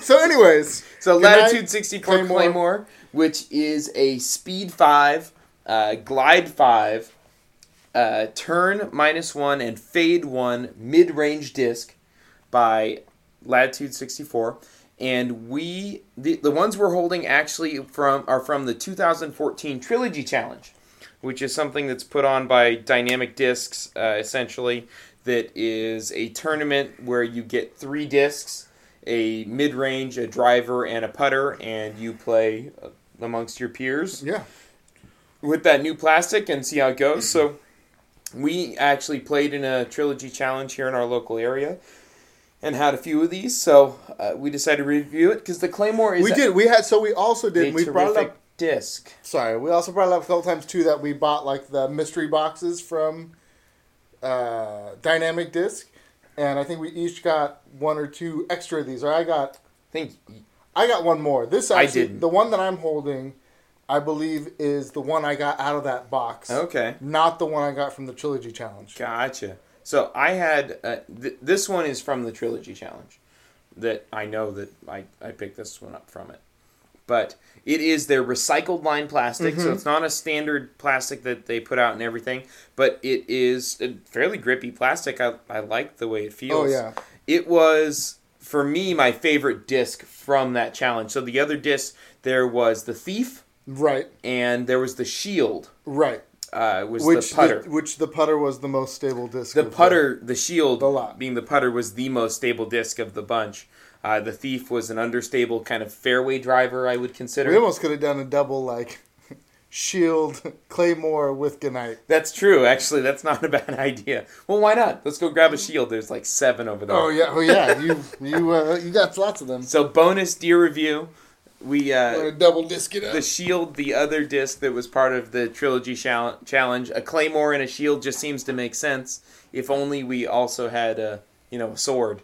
So, anyways. So, Latitude 64 Claymore, which is a Speed 5, Glide 5, Turn -1, and Fade 1 mid-range disc by Latitude 64. And we, the ones we're holding actually are from the 2014 Trilogy Challenge, which is something that's put on by Dynamic Discs, essentially, that is a tournament where you get 3 discs, a mid-range, a driver, and a putter, and you play amongst your peers. Yeah. With that new plastic and see how it goes. Mm-hmm. So we actually played in a Trilogy Challenge here in our local area and had a few of these, so we decided to review it because the Claymore is... We also brought it up a couple times too that we bought like the mystery boxes from Dynamic Disc, and I think we each got 1 or 2 extra of these. Or I got one more. This actually, I didn't. The one that I'm holding, I believe, is the one I got out of that box. Okay. Not the one I got from the Trilogy Challenge. Gotcha. So I had this one is from the Trilogy Challenge. That I know that I picked this one up from it. But it is their recycled line plastic, mm-hmm. So it's not a standard plastic that they put out and everything, but it is a fairly grippy plastic. I like the way it feels. Oh, yeah. It was, for me, my favorite disc from that challenge. So the other disc, there was the Thief. Right. And there was the Shield. Right. Was the putter. Which the putter was the most stable disc. The putter, the Shield being the putter, was the most stable disc of the bunch. The Thief was an understable kind of fairway driver, I would consider. We almost could have done a double, like, Shield, Claymore with G'Knight. That's true, actually. That's not a bad idea. Well, why not? Let's go grab a Shield. There's, like, 7 over there. Oh, yeah. You got lots of them. So, bonus Deer Review. We're gonna double disc it up. The Shield, the other disc that was part of the Trilogy Challenge. A Claymore and a Shield just seems to make sense. If only we also had a sword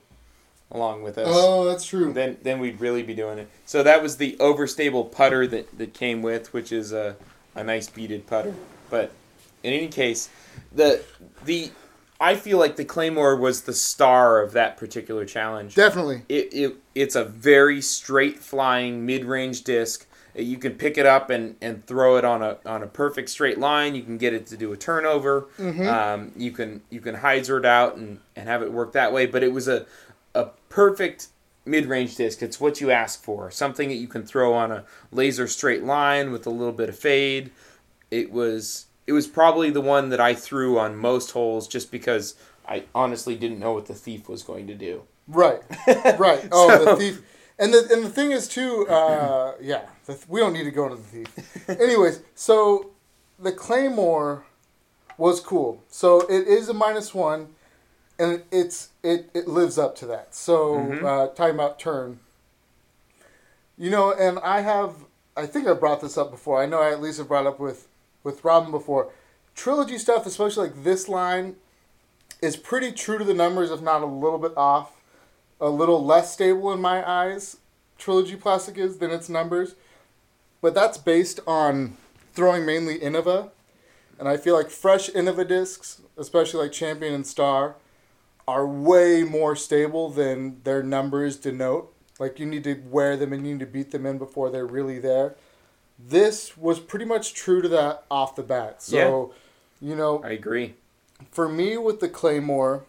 along with us. Oh, that's true. Then we'd really be doing it. So that was the overstable putter that came with, which is a nice beaded putter. But in any case, the I feel like the Claymore was the star of that particular challenge. Definitely. It's a very straight flying mid-range disc. You can pick it up and throw it on a perfect straight line. You can get it to do a turnover. Mm-hmm. You can hyzer it out and have it work that way. But it was a perfect mid-range disc. It's what you ask for. Something that you can throw on a laser straight line with a little bit of fade. It was probably the one that I threw on most holes just because I honestly didn't know what the Thief was going to do. Right. So, the Thief. And the thing is, too, we don't need to go to the Thief. Anyways, so the Claymore was cool. So it is a -1. And it lives up to that. So, mm-hmm. Talking about turn. You know, and I think I brought this up before. I know I at least have brought up with Robin before. Trilogy stuff, especially like this line, is pretty true to the numbers, if not a little bit off. A little less stable in my eyes, Trilogy plastic is, than its numbers. But that's based on throwing mainly Innova. And I feel like fresh Innova discs, especially like Champion and Star, are way more stable than their numbers denote. Like, you need to wear them and you need to beat them in before they're really there. This was pretty much true to that off the bat. So, yeah, I agree. For me with the Claymore,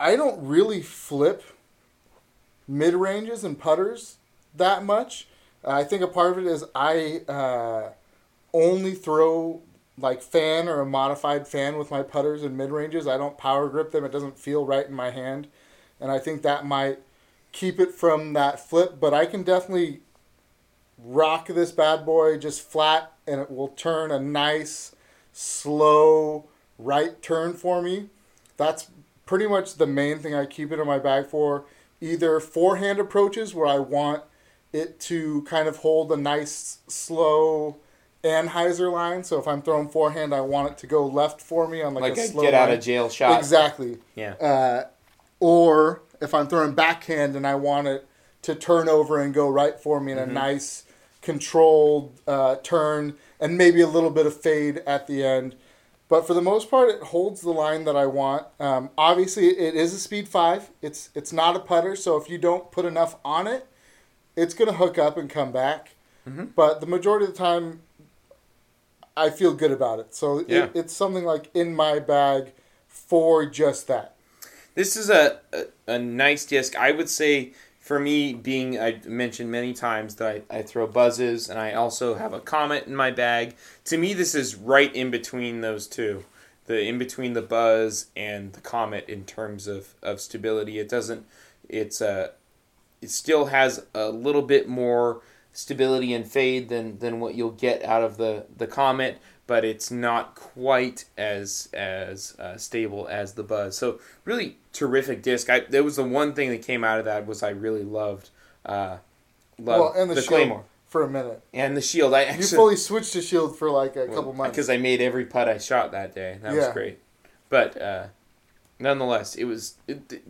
I don't really flip mid-ranges and putters that much. I think a part of it is I only throw like fan or a modified fan with my putters and mid-ranges. I don't power grip them. It doesn't feel right in my hand. And I think that might keep it from that flip. But I can definitely rock this bad boy just flat, and it will turn a nice, slow right turn for me. That's pretty much the main thing I keep it in my bag for. Either forehand approaches where I want it to kind of hold a nice, slow Anheuser line. So if I'm throwing forehand, I want it to go left for me on like a slow get line. Out of jail shot. Exactly. Yeah. Or if I'm throwing backhand and I want it to turn over and go right for me in a nice controlled turn and maybe a little bit of fade at the end. But for the most part, it holds the line that I want. Obviously, it is a speed 5. It's not a putter, so if you don't put enough on it, it's going to hook up and come back. Mm-hmm. But the majority of the time, I feel good about it. So yeah. It's something like in my bag for just that. This is a nice disc. I would say for me, being I mentioned many times that I throw buzzes, and I also have a Comet in my bag. To me, this is right in between those two, the in between the Buzz and the Comet in terms of stability. It doesn't. It still has a little bit more stability and fade than what you'll get out of the Comet, but it's not quite as stable as the Buzz. So really terrific disc. That was the one thing that came out of that was I really loved and the Claymore for a minute, and the Shield. I actually, you fully switched to Shield for like a couple months because I made every putt I shot that day. That was great, but nonetheless, it was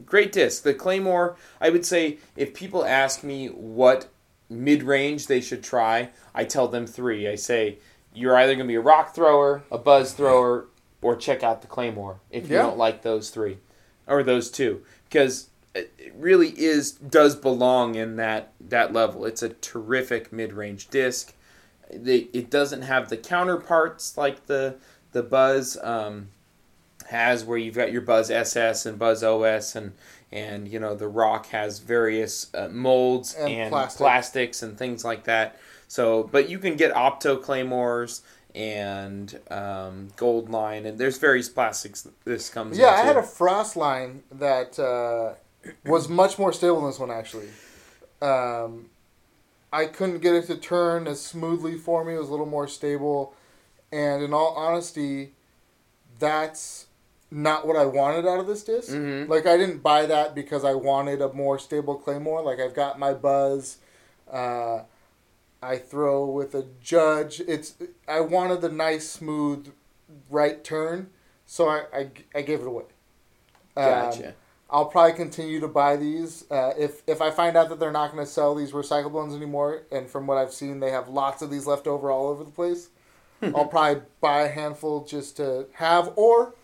great disc. The Claymore. I would say if people ask me what mid-range they should try, I tell them three. I say, you're either going to be a rock thrower, a buzz thrower, or check out the Claymore if you don't like those three or those two, because it really does belong in that level. It's a terrific mid-range disc. It doesn't have the counterparts like the Buzz has, where you've got your Buzz SS and Buzz OS and you know the Rock has various molds and plastics and things like that. So, but you can get Opto Claymores and Gold Line, and there's various plastics this comes in. I had a Frost Line that was much more stable than this one, actually. I couldn't get it to turn as smoothly for me. It was a little more stable. And in all honesty, that's not what I wanted out of this disc. Mm-hmm. Like, I didn't buy that because I wanted a more stable Claymore. Like, I've got my Buzz... I throw with a judge. I wanted the nice, smooth right turn, so I gave it away. Gotcha. I'll probably continue to buy these. If I find out that they're not going to sell these recyclable ones anymore, and from what I've seen, they have lots of these left over all over the place, I'll probably buy a handful just to have, or,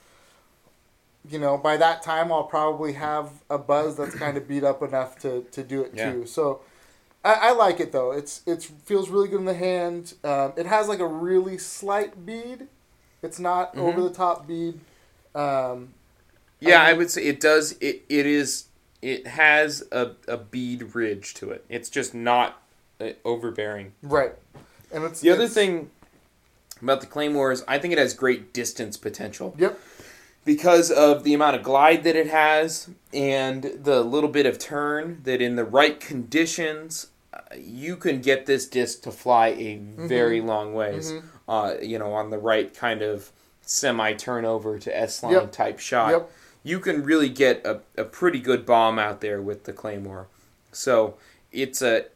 you know, by that time, I'll probably have a Buzz that's kind of beat up enough to do it too. So... I like it, though. It feels really good in the hand. It has, like, a really slight bead. It's not over-the-top bead. I would say it does. It has a bead ridge to it. It's just not overbearing. Right. And other thing about the Claymore is I think it has great distance potential. Yep. Because of the amount of glide that it has and the little bit of turn that in the right conditions... you can get this disc to fly a very long ways, on the right kind of semi-turnover to S-line type shot. Yep. You can really get a pretty good bomb out there with the Claymore. So it's a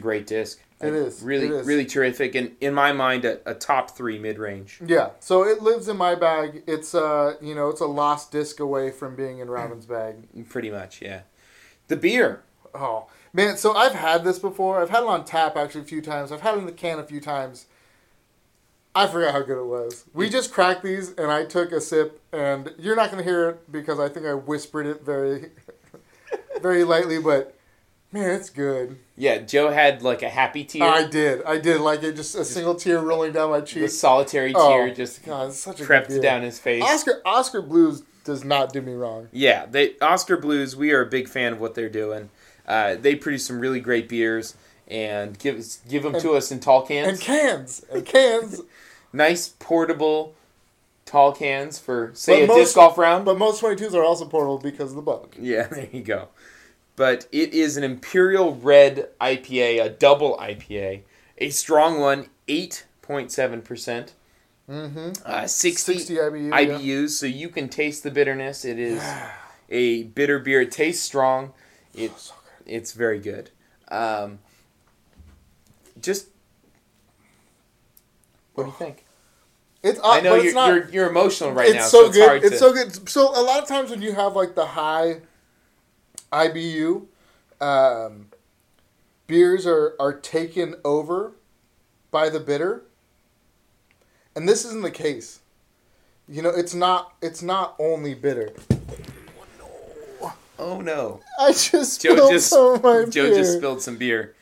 great disc. It is really terrific, and in my mind, a top 3 mid-range. Yeah, so it lives in my bag. It's it's a lost disc away from being in Robin's bag. Pretty much, yeah. The beer. Oh, man, so I've had this before. I've had it on tap, actually, a few times. I've had it in the can a few times. I forgot how good it was. We just cracked these, and I took a sip, and you're not going to hear it because I think I whispered it very, very lightly, but man, it's good. Yeah, Joe had like a happy tear. I did. Like it just single tear rolling down my cheek. The solitary tear just crept down his face. Oskar Blues does not do me wrong. Yeah, they Oskar Blues, we are a big fan of what they're doing. They produce some really great beers and give them to us in tall cans. And cans. Nice portable tall cans for, say, a disc golf round. But most 22s are also portable because of the bug. Yeah, there you go. But it is an Imperial Red IPA, a double IPA, a strong one, 8.7%. Mm-hmm. 60 IBUs, yeah. So you can taste the bitterness. It is a bitter beer. It tastes strong. It's very good. What do you think? You're emotional right now. So good. It's so good. So a lot of times when you have like the high IBU, beers are taken over by the bitter. And this isn't the case. You know, it's not only bitter. Oh no. Joe just spilled some beer.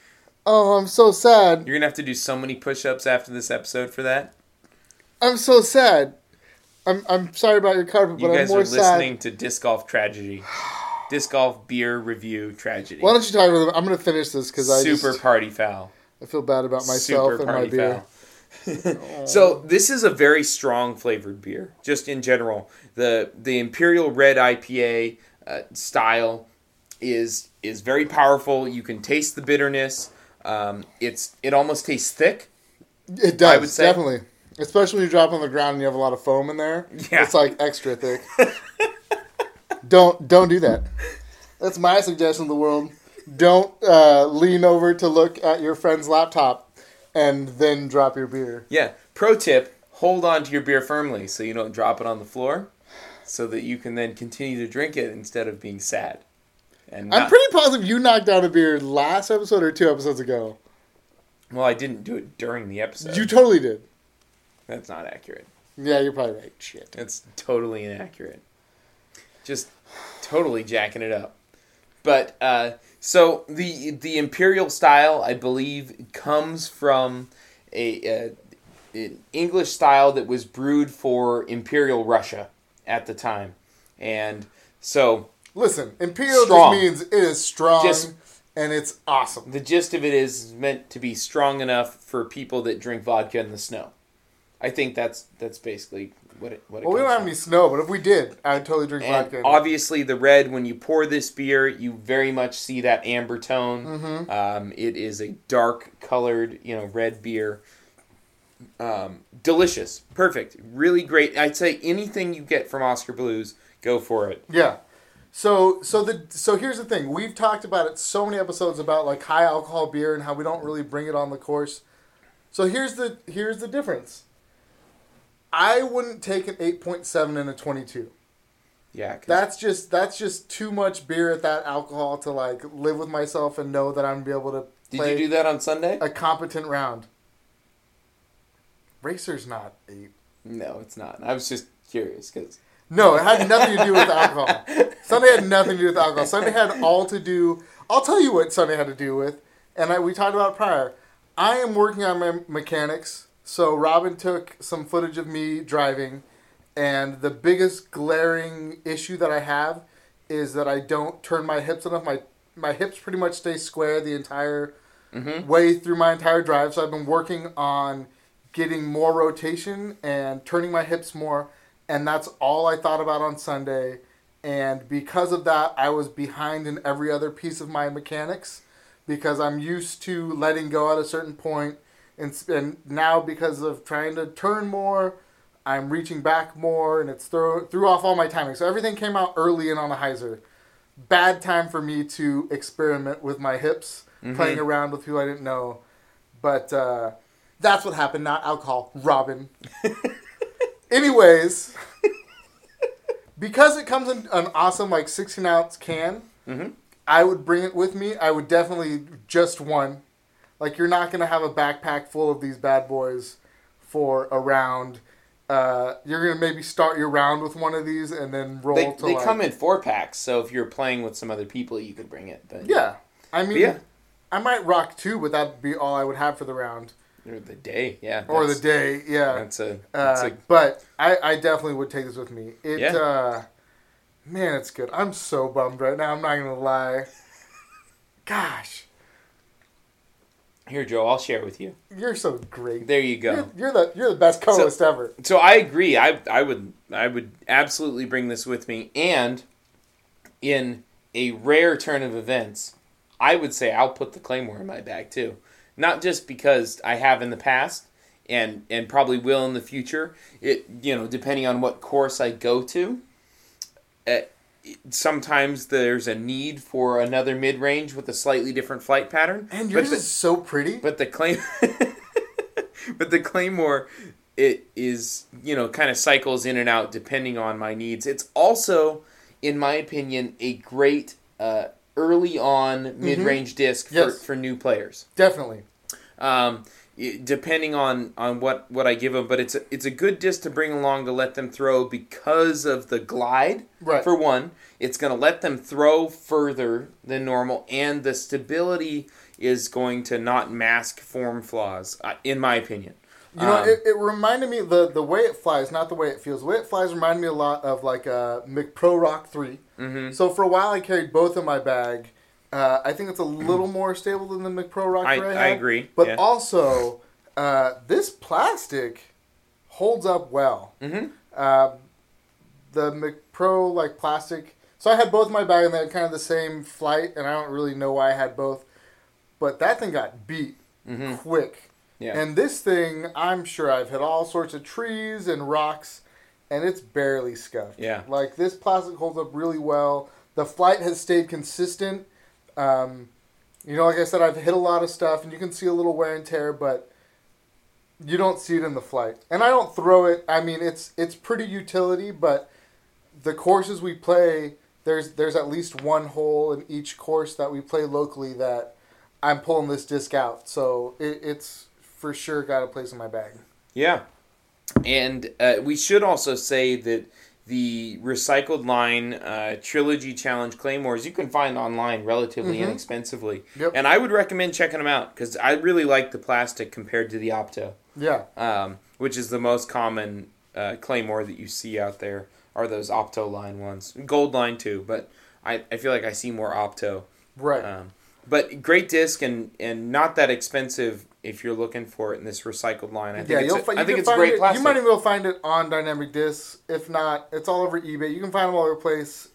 Oh, I'm so sad. You're going to have to do so many push-ups after this episode for that. I'm so sad. I'm sorry about your carpet, but I'm more sad. You guys are listening to Disc Golf Tragedy. Disc Golf Beer Review Tragedy. Why don't you talk about it? I'm going to finish this because party foul. I feel bad about myself and my beer. Foul. So this is a very strong flavored beer, just in general. The Imperial Red IPA style is very powerful. You can taste the bitterness. It almost tastes thick. It does, I would say. Definitely. Especially when you drop on the ground and you have a lot of foam in there. Yeah. It's like extra thick. Don't do that. That's my suggestion to the world. Don't lean over to look at your friend's laptop. And then drop your beer. Yeah. Pro tip, hold on to your beer firmly so you don't drop it on the floor so that you can then continue to drink it instead of being sad. And I'm pretty positive you knocked out a beer last episode or 2 episodes ago. Well, I didn't do it during the episode. You totally did. That's not accurate. Yeah, you're probably right. Shit. That's totally inaccurate. Just totally jacking it up. But, so the imperial style, I believe, comes from an English style that was brewed for Imperial Russia at the time. And so... Listen, imperial strong. Just means it is strong and it's awesome. The gist of it is meant to be strong enough for people that drink vodka in the snow. I think that's basically... Well, we don't have any snow, but if we did, I would totally drink vodka. Obviously, the red, when you pour this beer, you very much see that amber tone. Mm-hmm. It is a dark-colored, red beer. Delicious. Perfect. Really great. I'd say anything you get from Oskar Blues, go for it. Yeah. So here's the thing. We've talked about it so many episodes about like high alcohol beer and how we don't really bring it on the course. So here's the difference. I wouldn't take an 8.7 and a 22. Yeah, that's just too much beer at that alcohol to like live with myself and know that I'm gonna be able to. Play Did you do that on Sunday? A competent round. Racer's not 8. No, it's not. I was just curious because. No, it had nothing to do with alcohol. Sunday had nothing to do with alcohol. Sunday had all to do. I'll tell you what Sunday had to do with, and we talked about it prior. I am working on my mechanics. So Robin took some footage of me driving, and the biggest glaring issue that I have is that I don't turn my hips enough. My hips pretty much stay square the entire way through my entire drive, so I've been working on getting more rotation and turning my hips more, and that's all I thought about on Sunday. And because of that, I was behind in every other piece of my mechanics because I'm used to letting go at a certain point. And now, because of trying to turn more, I'm reaching back more, and it threw off all my timing. So everything came out early and on a hyzer. Bad time for me to experiment with my hips, playing around with who I didn't know. But that's what happened, not alcohol. Robin. Anyways, because it comes in an awesome 16-ounce can, I would bring it with me. I would definitely just one. You're not going to have a backpack full of these bad boys for a round. You're going to maybe start your round with one of these and then roll to They come in 4-packs, so if you're playing with some other people, you could bring it. But yeah. I mean, yeah. I might rock 2, but that'd be all I would have for the round. Or the day, yeah. Or the day, yeah. That's a but I definitely would take this with me. It, yeah. Man, it's good. I'm so bummed right now. I'm not going to lie. Gosh. Here, Joe, I'll share it with you. You're so great. There you go. You're the best co-host ever. So I agree. I would absolutely bring this with me. And in a rare turn of events, I would say I'll put the Claymore in my bag too. Not just because I have in the past and probably will in the future. It, you know, depending on what course I go to. Sometimes there's a need for another mid-range with a slightly different flight pattern. And yours is so pretty. But the Claymore, it is, you know, kind of cycles in and out depending on my needs. It's also, in my opinion, a great early on mid-range disc for new players. Definitely. Depending on what I give them, but it's a good disc to bring along to let them throw because of the glide. Right. For one, it's going to let them throw further than normal, and the stability is going to not mask form flaws, in my opinion. You know, it reminded me, the way it flies, not the way it feels. The way it flies reminded me a lot of like a McPro Rock 3. Mm-hmm. So for a while I carried both in my bag. I think it's a little more stable than the McPro Rock 3. I agree. But also, this plastic holds up well. Mm-hmm. The McPro like plastic. So I had both in my bag and they had kind of the same flight, and I don't really know why I had both. But that thing got beat quick. Yeah. And this thing, I'm sure I've hit all sorts of trees and rocks, and it's barely scuffed. Yeah. Like, this plastic holds up really well. The flight has stayed consistent. You know, like I said, I've hit a lot of stuff, and you can see a little wear and tear, but you don't see it in the flight. And I don't throw it. I mean, it's pretty utility, but the courses we play, there's at least one hole in each course that we play locally that I'm pulling this disc out. So it's for sure got a place in my bag. Yeah. And we should also say that the recycled line Trilogy Challenge Claymores you can find online relatively inexpensively. Yep. And I would recommend checking them out because I really like the plastic compared to the Opto. Yeah. Which is the most common Claymore that you see out there are those Opto line ones. Gold Line too, but I feel like I see more Opto. Right. But great disc and not that expensive if you're looking for it in this recycled line. I think it's great plastic. You might even be able to find it on Dynamic Discs. If not, it's all over eBay. You can find them all over the place.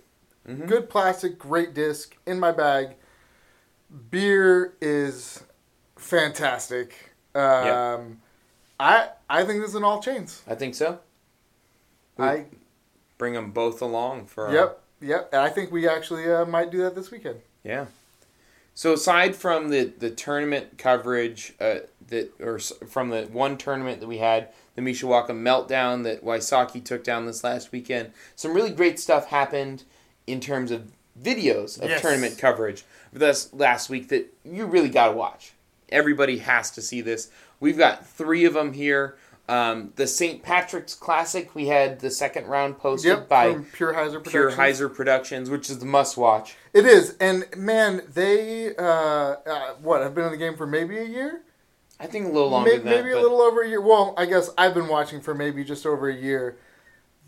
Mm-hmm. Good plastic, great disc, in my bag. Beer is fantastic. I think this is an all chains. I think so. I bring them both along for Yep, and I think we actually might do that this weekend. Yeah. So aside from the tournament coverage from the one tournament that we had, the Mishawaka Meltdown that Wysocki took down this last weekend, some really great stuff happened in terms of videos of tournament coverage this last week that you really got to watch. Everybody has to see this. We've got three of them here. The St. Patrick's Classic, we had the second round posted by Pure Heiser Productions, which is the must-watch. It is, and man, they, have been in the game for maybe a year? I think a little longer than that. Maybe a little over a year. Well, I guess I've been watching for maybe just over a year.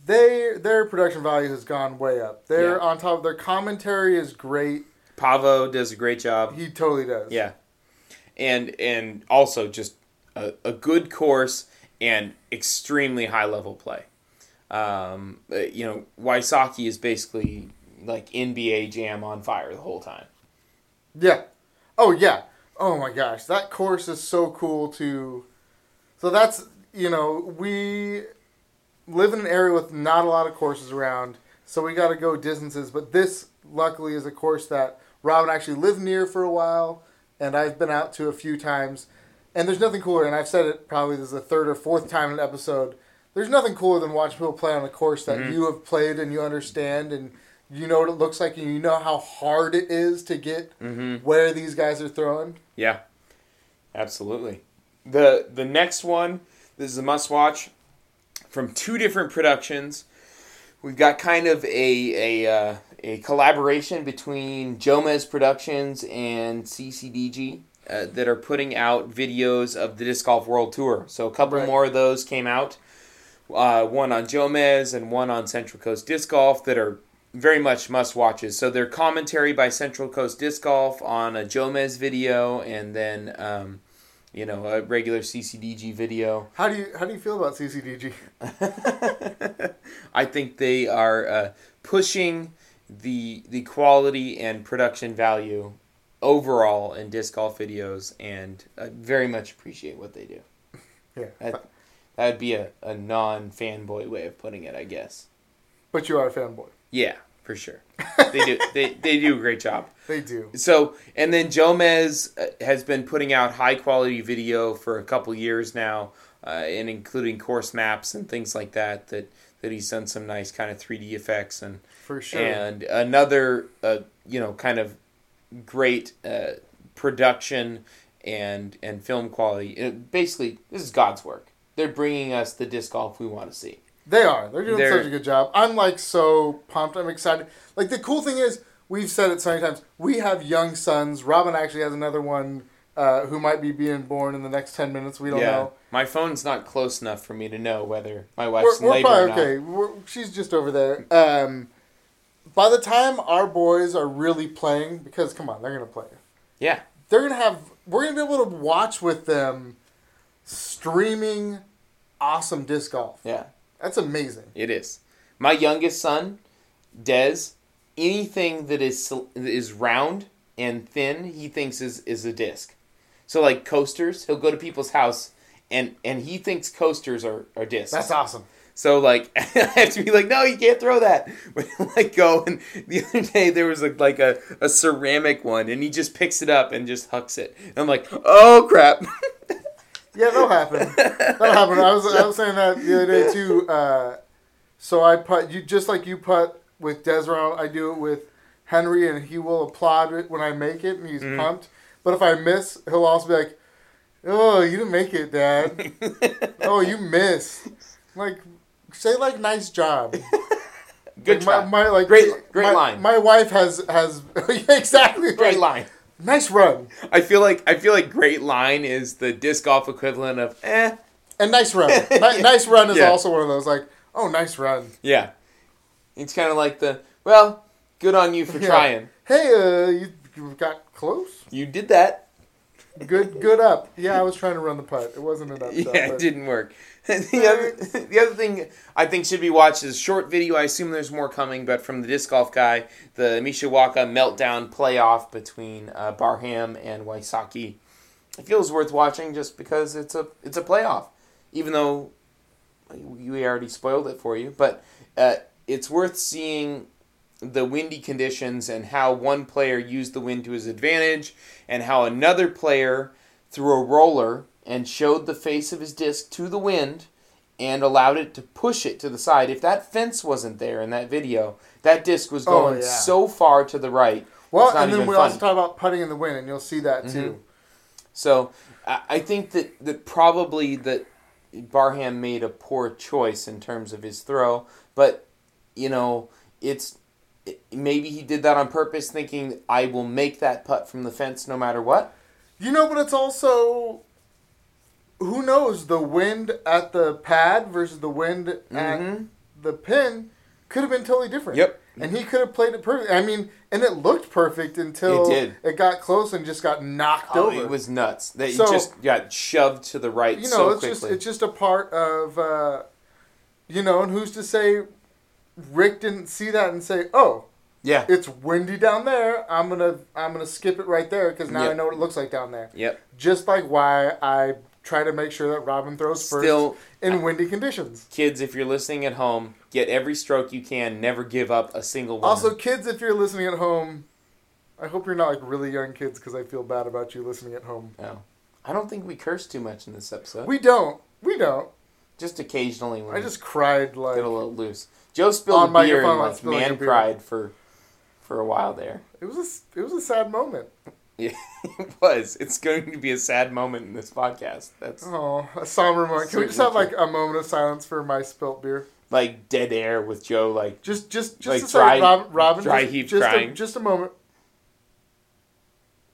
Their production value has gone way up. They're on top of their commentary is great. Pavo does a great job. He totally does. Yeah. And also just a good course. And extremely high-level play. You know, Wysocki is basically like NBA Jam on fire the whole time. Yeah. Oh, yeah. Oh, my gosh. That course is so cool, too. So that's, you know, we live in an area with not a lot of courses around, so we got to go distances. But this, luckily, is a course that Robin actually lived near for a while, and I've been out to a few times. And there's nothing cooler, and I've said it probably this is the third or fourth time in an episode, there's nothing cooler than watching people play on a course that you have played and you understand and you know what it looks like and you know how hard it is to get where these guys are throwing. Yeah, absolutely. The next one, this is a must-watch from two different productions. We've got kind of a collaboration between Jomez Productions and CCDG. That are putting out videos of the Disc Golf World Tour. So a couple more of those came out. One on Jomez and one on Central Coast Disc Golf that are very much must-watches. So their commentary by Central Coast Disc Golf on a Jomez video, and then a regular CCDG video. How do you feel about CCDG? I think they are pushing the quality and production value overall in disc golf videos, and I very much appreciate what they do. Yeah, that would be a non-fanboy way of putting it, I guess. But you are a fanboy. Yeah, for sure. They do. They do a great job. They do. So, and then Jomez has been putting out high quality video for a couple years now, and including course maps and things like that. That he's done some nice kind of 3D effects and for sure. And another kind of great production and film quality. Basically, this is God's work. They're bringing us the disc golf we want to see. They are. They're doing such a good job. I'm so pumped. I'm excited. The cool thing is, we've said it so many times, we have young sons. Robin actually has another one who might be being born in the next 10 minutes. We don't know. My phone's not close enough for me to know whether my wife's in labor or not. Okay. She's just over there. By the time our boys are really playing, because come on, they're going to play. Yeah. We're going to be able to watch with them streaming awesome disc golf. Yeah. That's amazing. It is. My youngest son, Dez, anything that is round and thin, he thinks is a disc. So coasters, he'll go to people's house and he thinks coasters are discs. That's awesome. So I have to be no, you can't throw that. But go, and the other day there was a ceramic one, and he just picks it up and just hucks it. And I'm oh crap. Yeah, that'll happen. I was saying that the other day too. So I putt you putt with Desiree. I do it with Henry, and he will applaud it when I make it, and he's pumped. But if I miss, he'll also be "Oh, you didn't make it, Dad. Oh, you missed." Say "Nice job." Good try. Great line. My wife has exactly great line. Nice run. I feel like great line is the disc golf equivalent of eh. And nice run. Nice run is also one of those nice run. Yeah. It's kind of good on you for trying. Hey, you got close. You did that. Good up. Yeah, I was trying to run the putt. It wasn't an up shot. Yeah, it didn't work. The other thing I think should be watched is a short video. I assume there's more coming, but from the Disc Golf Guy, the Mishawaka Meltdown playoff between Barham and Wysocki. I feel it's worth watching just because it's a playoff, even though we already spoiled it for you. But it's worth seeing the windy conditions and how one player used the wind to his advantage and how another player threw a roller and showed the face of his disc to the wind and allowed it to push it to the side. If that fence wasn't there in that video, that disc was going so far to the right. Well, and then we also talk about putting in the wind, and you'll see that too. Mm-hmm. So I think that probably that Barham made a poor choice in terms of his throw, but maybe he did that on purpose, thinking I will make that putt from the fence no matter what. But it's also, who knows, the wind at the pad versus the wind at the pin could have been totally different. Yep. And he could have played it perfect. And it looked perfect until it got close and just got knocked over. It was nuts. It just got shoved to the right so quickly. It's just a part of, and who's to say Rick didn't see that and say, oh, yeah, it's windy down there. I'm gonna skip it right there because now I know what it looks like down there. Yep. Just why I try to make sure that Robin throws first in windy conditions. Kids, if you're listening at home, get every stroke you can. Never give up a single one. Also, kids, if you're listening at home, I hope you're not really young kids because I feel bad about you listening at home. No. I don't think we curse too much in this episode. We don't. Just occasionally. When I just cried get a little loose. Joe spilled a beer and man cried for a while there. It was a sad moment. Yeah, it was. It's going to be a sad moment in this podcast. That's a somber moment. Can we just have a moment of silence for my spilt beer? Dead air with Joe. Just dry, Robin. Dry heave crying. Just a moment.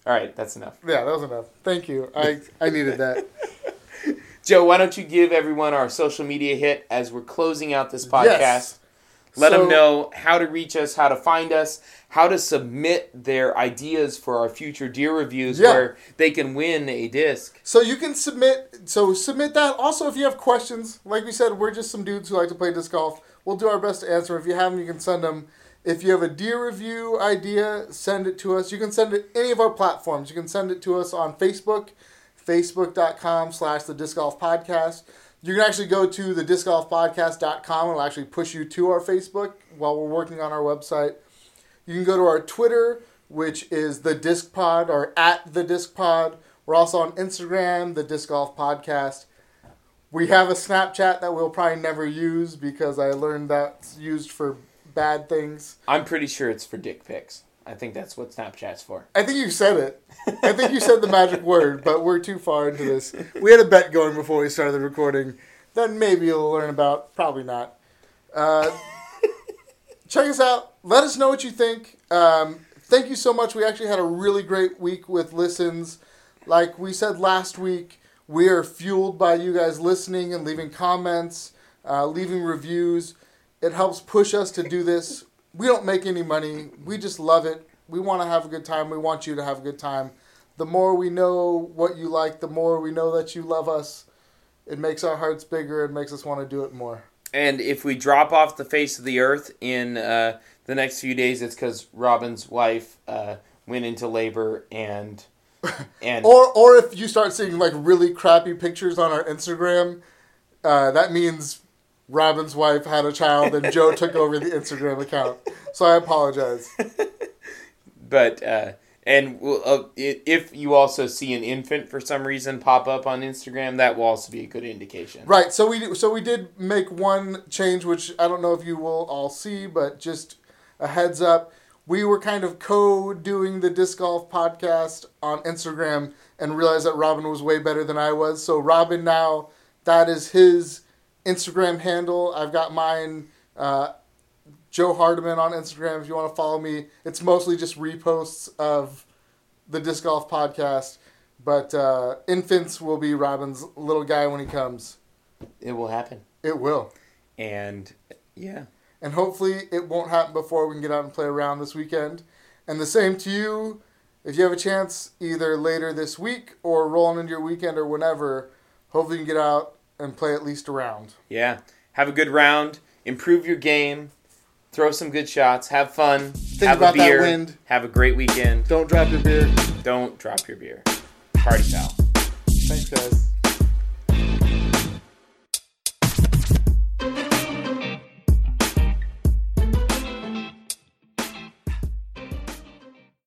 All right, that's enough. Yeah, that was enough. Thank you. I needed that. Joe, why don't you give everyone our social media hit as we're closing out this podcast? Yes. Let them know how to reach us, how to find us, how to submit their ideas for our future Deer Reviews where they can win a disc. So you can submit that. Also, if you have questions, like we said, we're just some dudes who like to play disc golf. We'll do our best to answer. If you have them, you can send them. If you have a Deer Review idea, send it to us. You can send it any of our platforms. You can send it to us on Facebook, facebook.com/thediscgolfpodcast. You can actually go to thediscgolfpodcast.com. It'll actually push you to our Facebook while we're working on our website. You can go to our Twitter, which is The Disc Pod or at The Disc Pod. We're also on Instagram, The Disc Golf Podcast. We have a Snapchat that we'll probably never use because I learned that's used for bad things. I'm pretty sure it's for dick pics. I think that's what Snapchat's for. I think you said it. I think you said the magic word, but we're too far into this. We had a bet going before we started the recording. Then maybe you'll learn about. Probably not. Check us out. Let us know what you think. Thank you so much. We actually had a really great week with listens. Like we said last week, we are fueled by you guys listening and leaving comments, leaving reviews. It helps push us to do this. We don't make any money. We just love it. We want to have a good time. We want you to have a good time. The more we know what you like, the more we know that you love us. It makes our hearts bigger. It makes us want to do it more. And if we drop off the face of the earth in the next few days, it's because Robin's wife went into labor and or if you start seeing like really crappy pictures on our Instagram, that means Robin's wife had a child, and Joe took over the Instagram account. So I apologize. But, and if you also see an infant for some reason pop up on Instagram, that will also be a good indication. Right. So we did make one change, which I don't know if you will all see, but just a heads up. We were kind of co-doing the Disc Golf Podcast on Instagram and realized that Robin was way better than I was. So Robin now, that is his Instagram handle. I've got mine, Joe Hardiman on Instagram. If you want to follow me, it's mostly just reposts of the Disc Golf Podcast. But infants will be Robin's little guy when he comes. It will happen. It will. And yeah. And hopefully it won't happen before we can get out and play around this weekend. And the same to you. If you have a chance, either later this week or rolling into your weekend or whenever, hopefully you can get out and play at least a round. Yeah. Have a good round. Improve your game. Throw some good shots. Have fun. Think about that wind. Have a great weekend. Don't drop your beer. Party foul. Thanks, guys.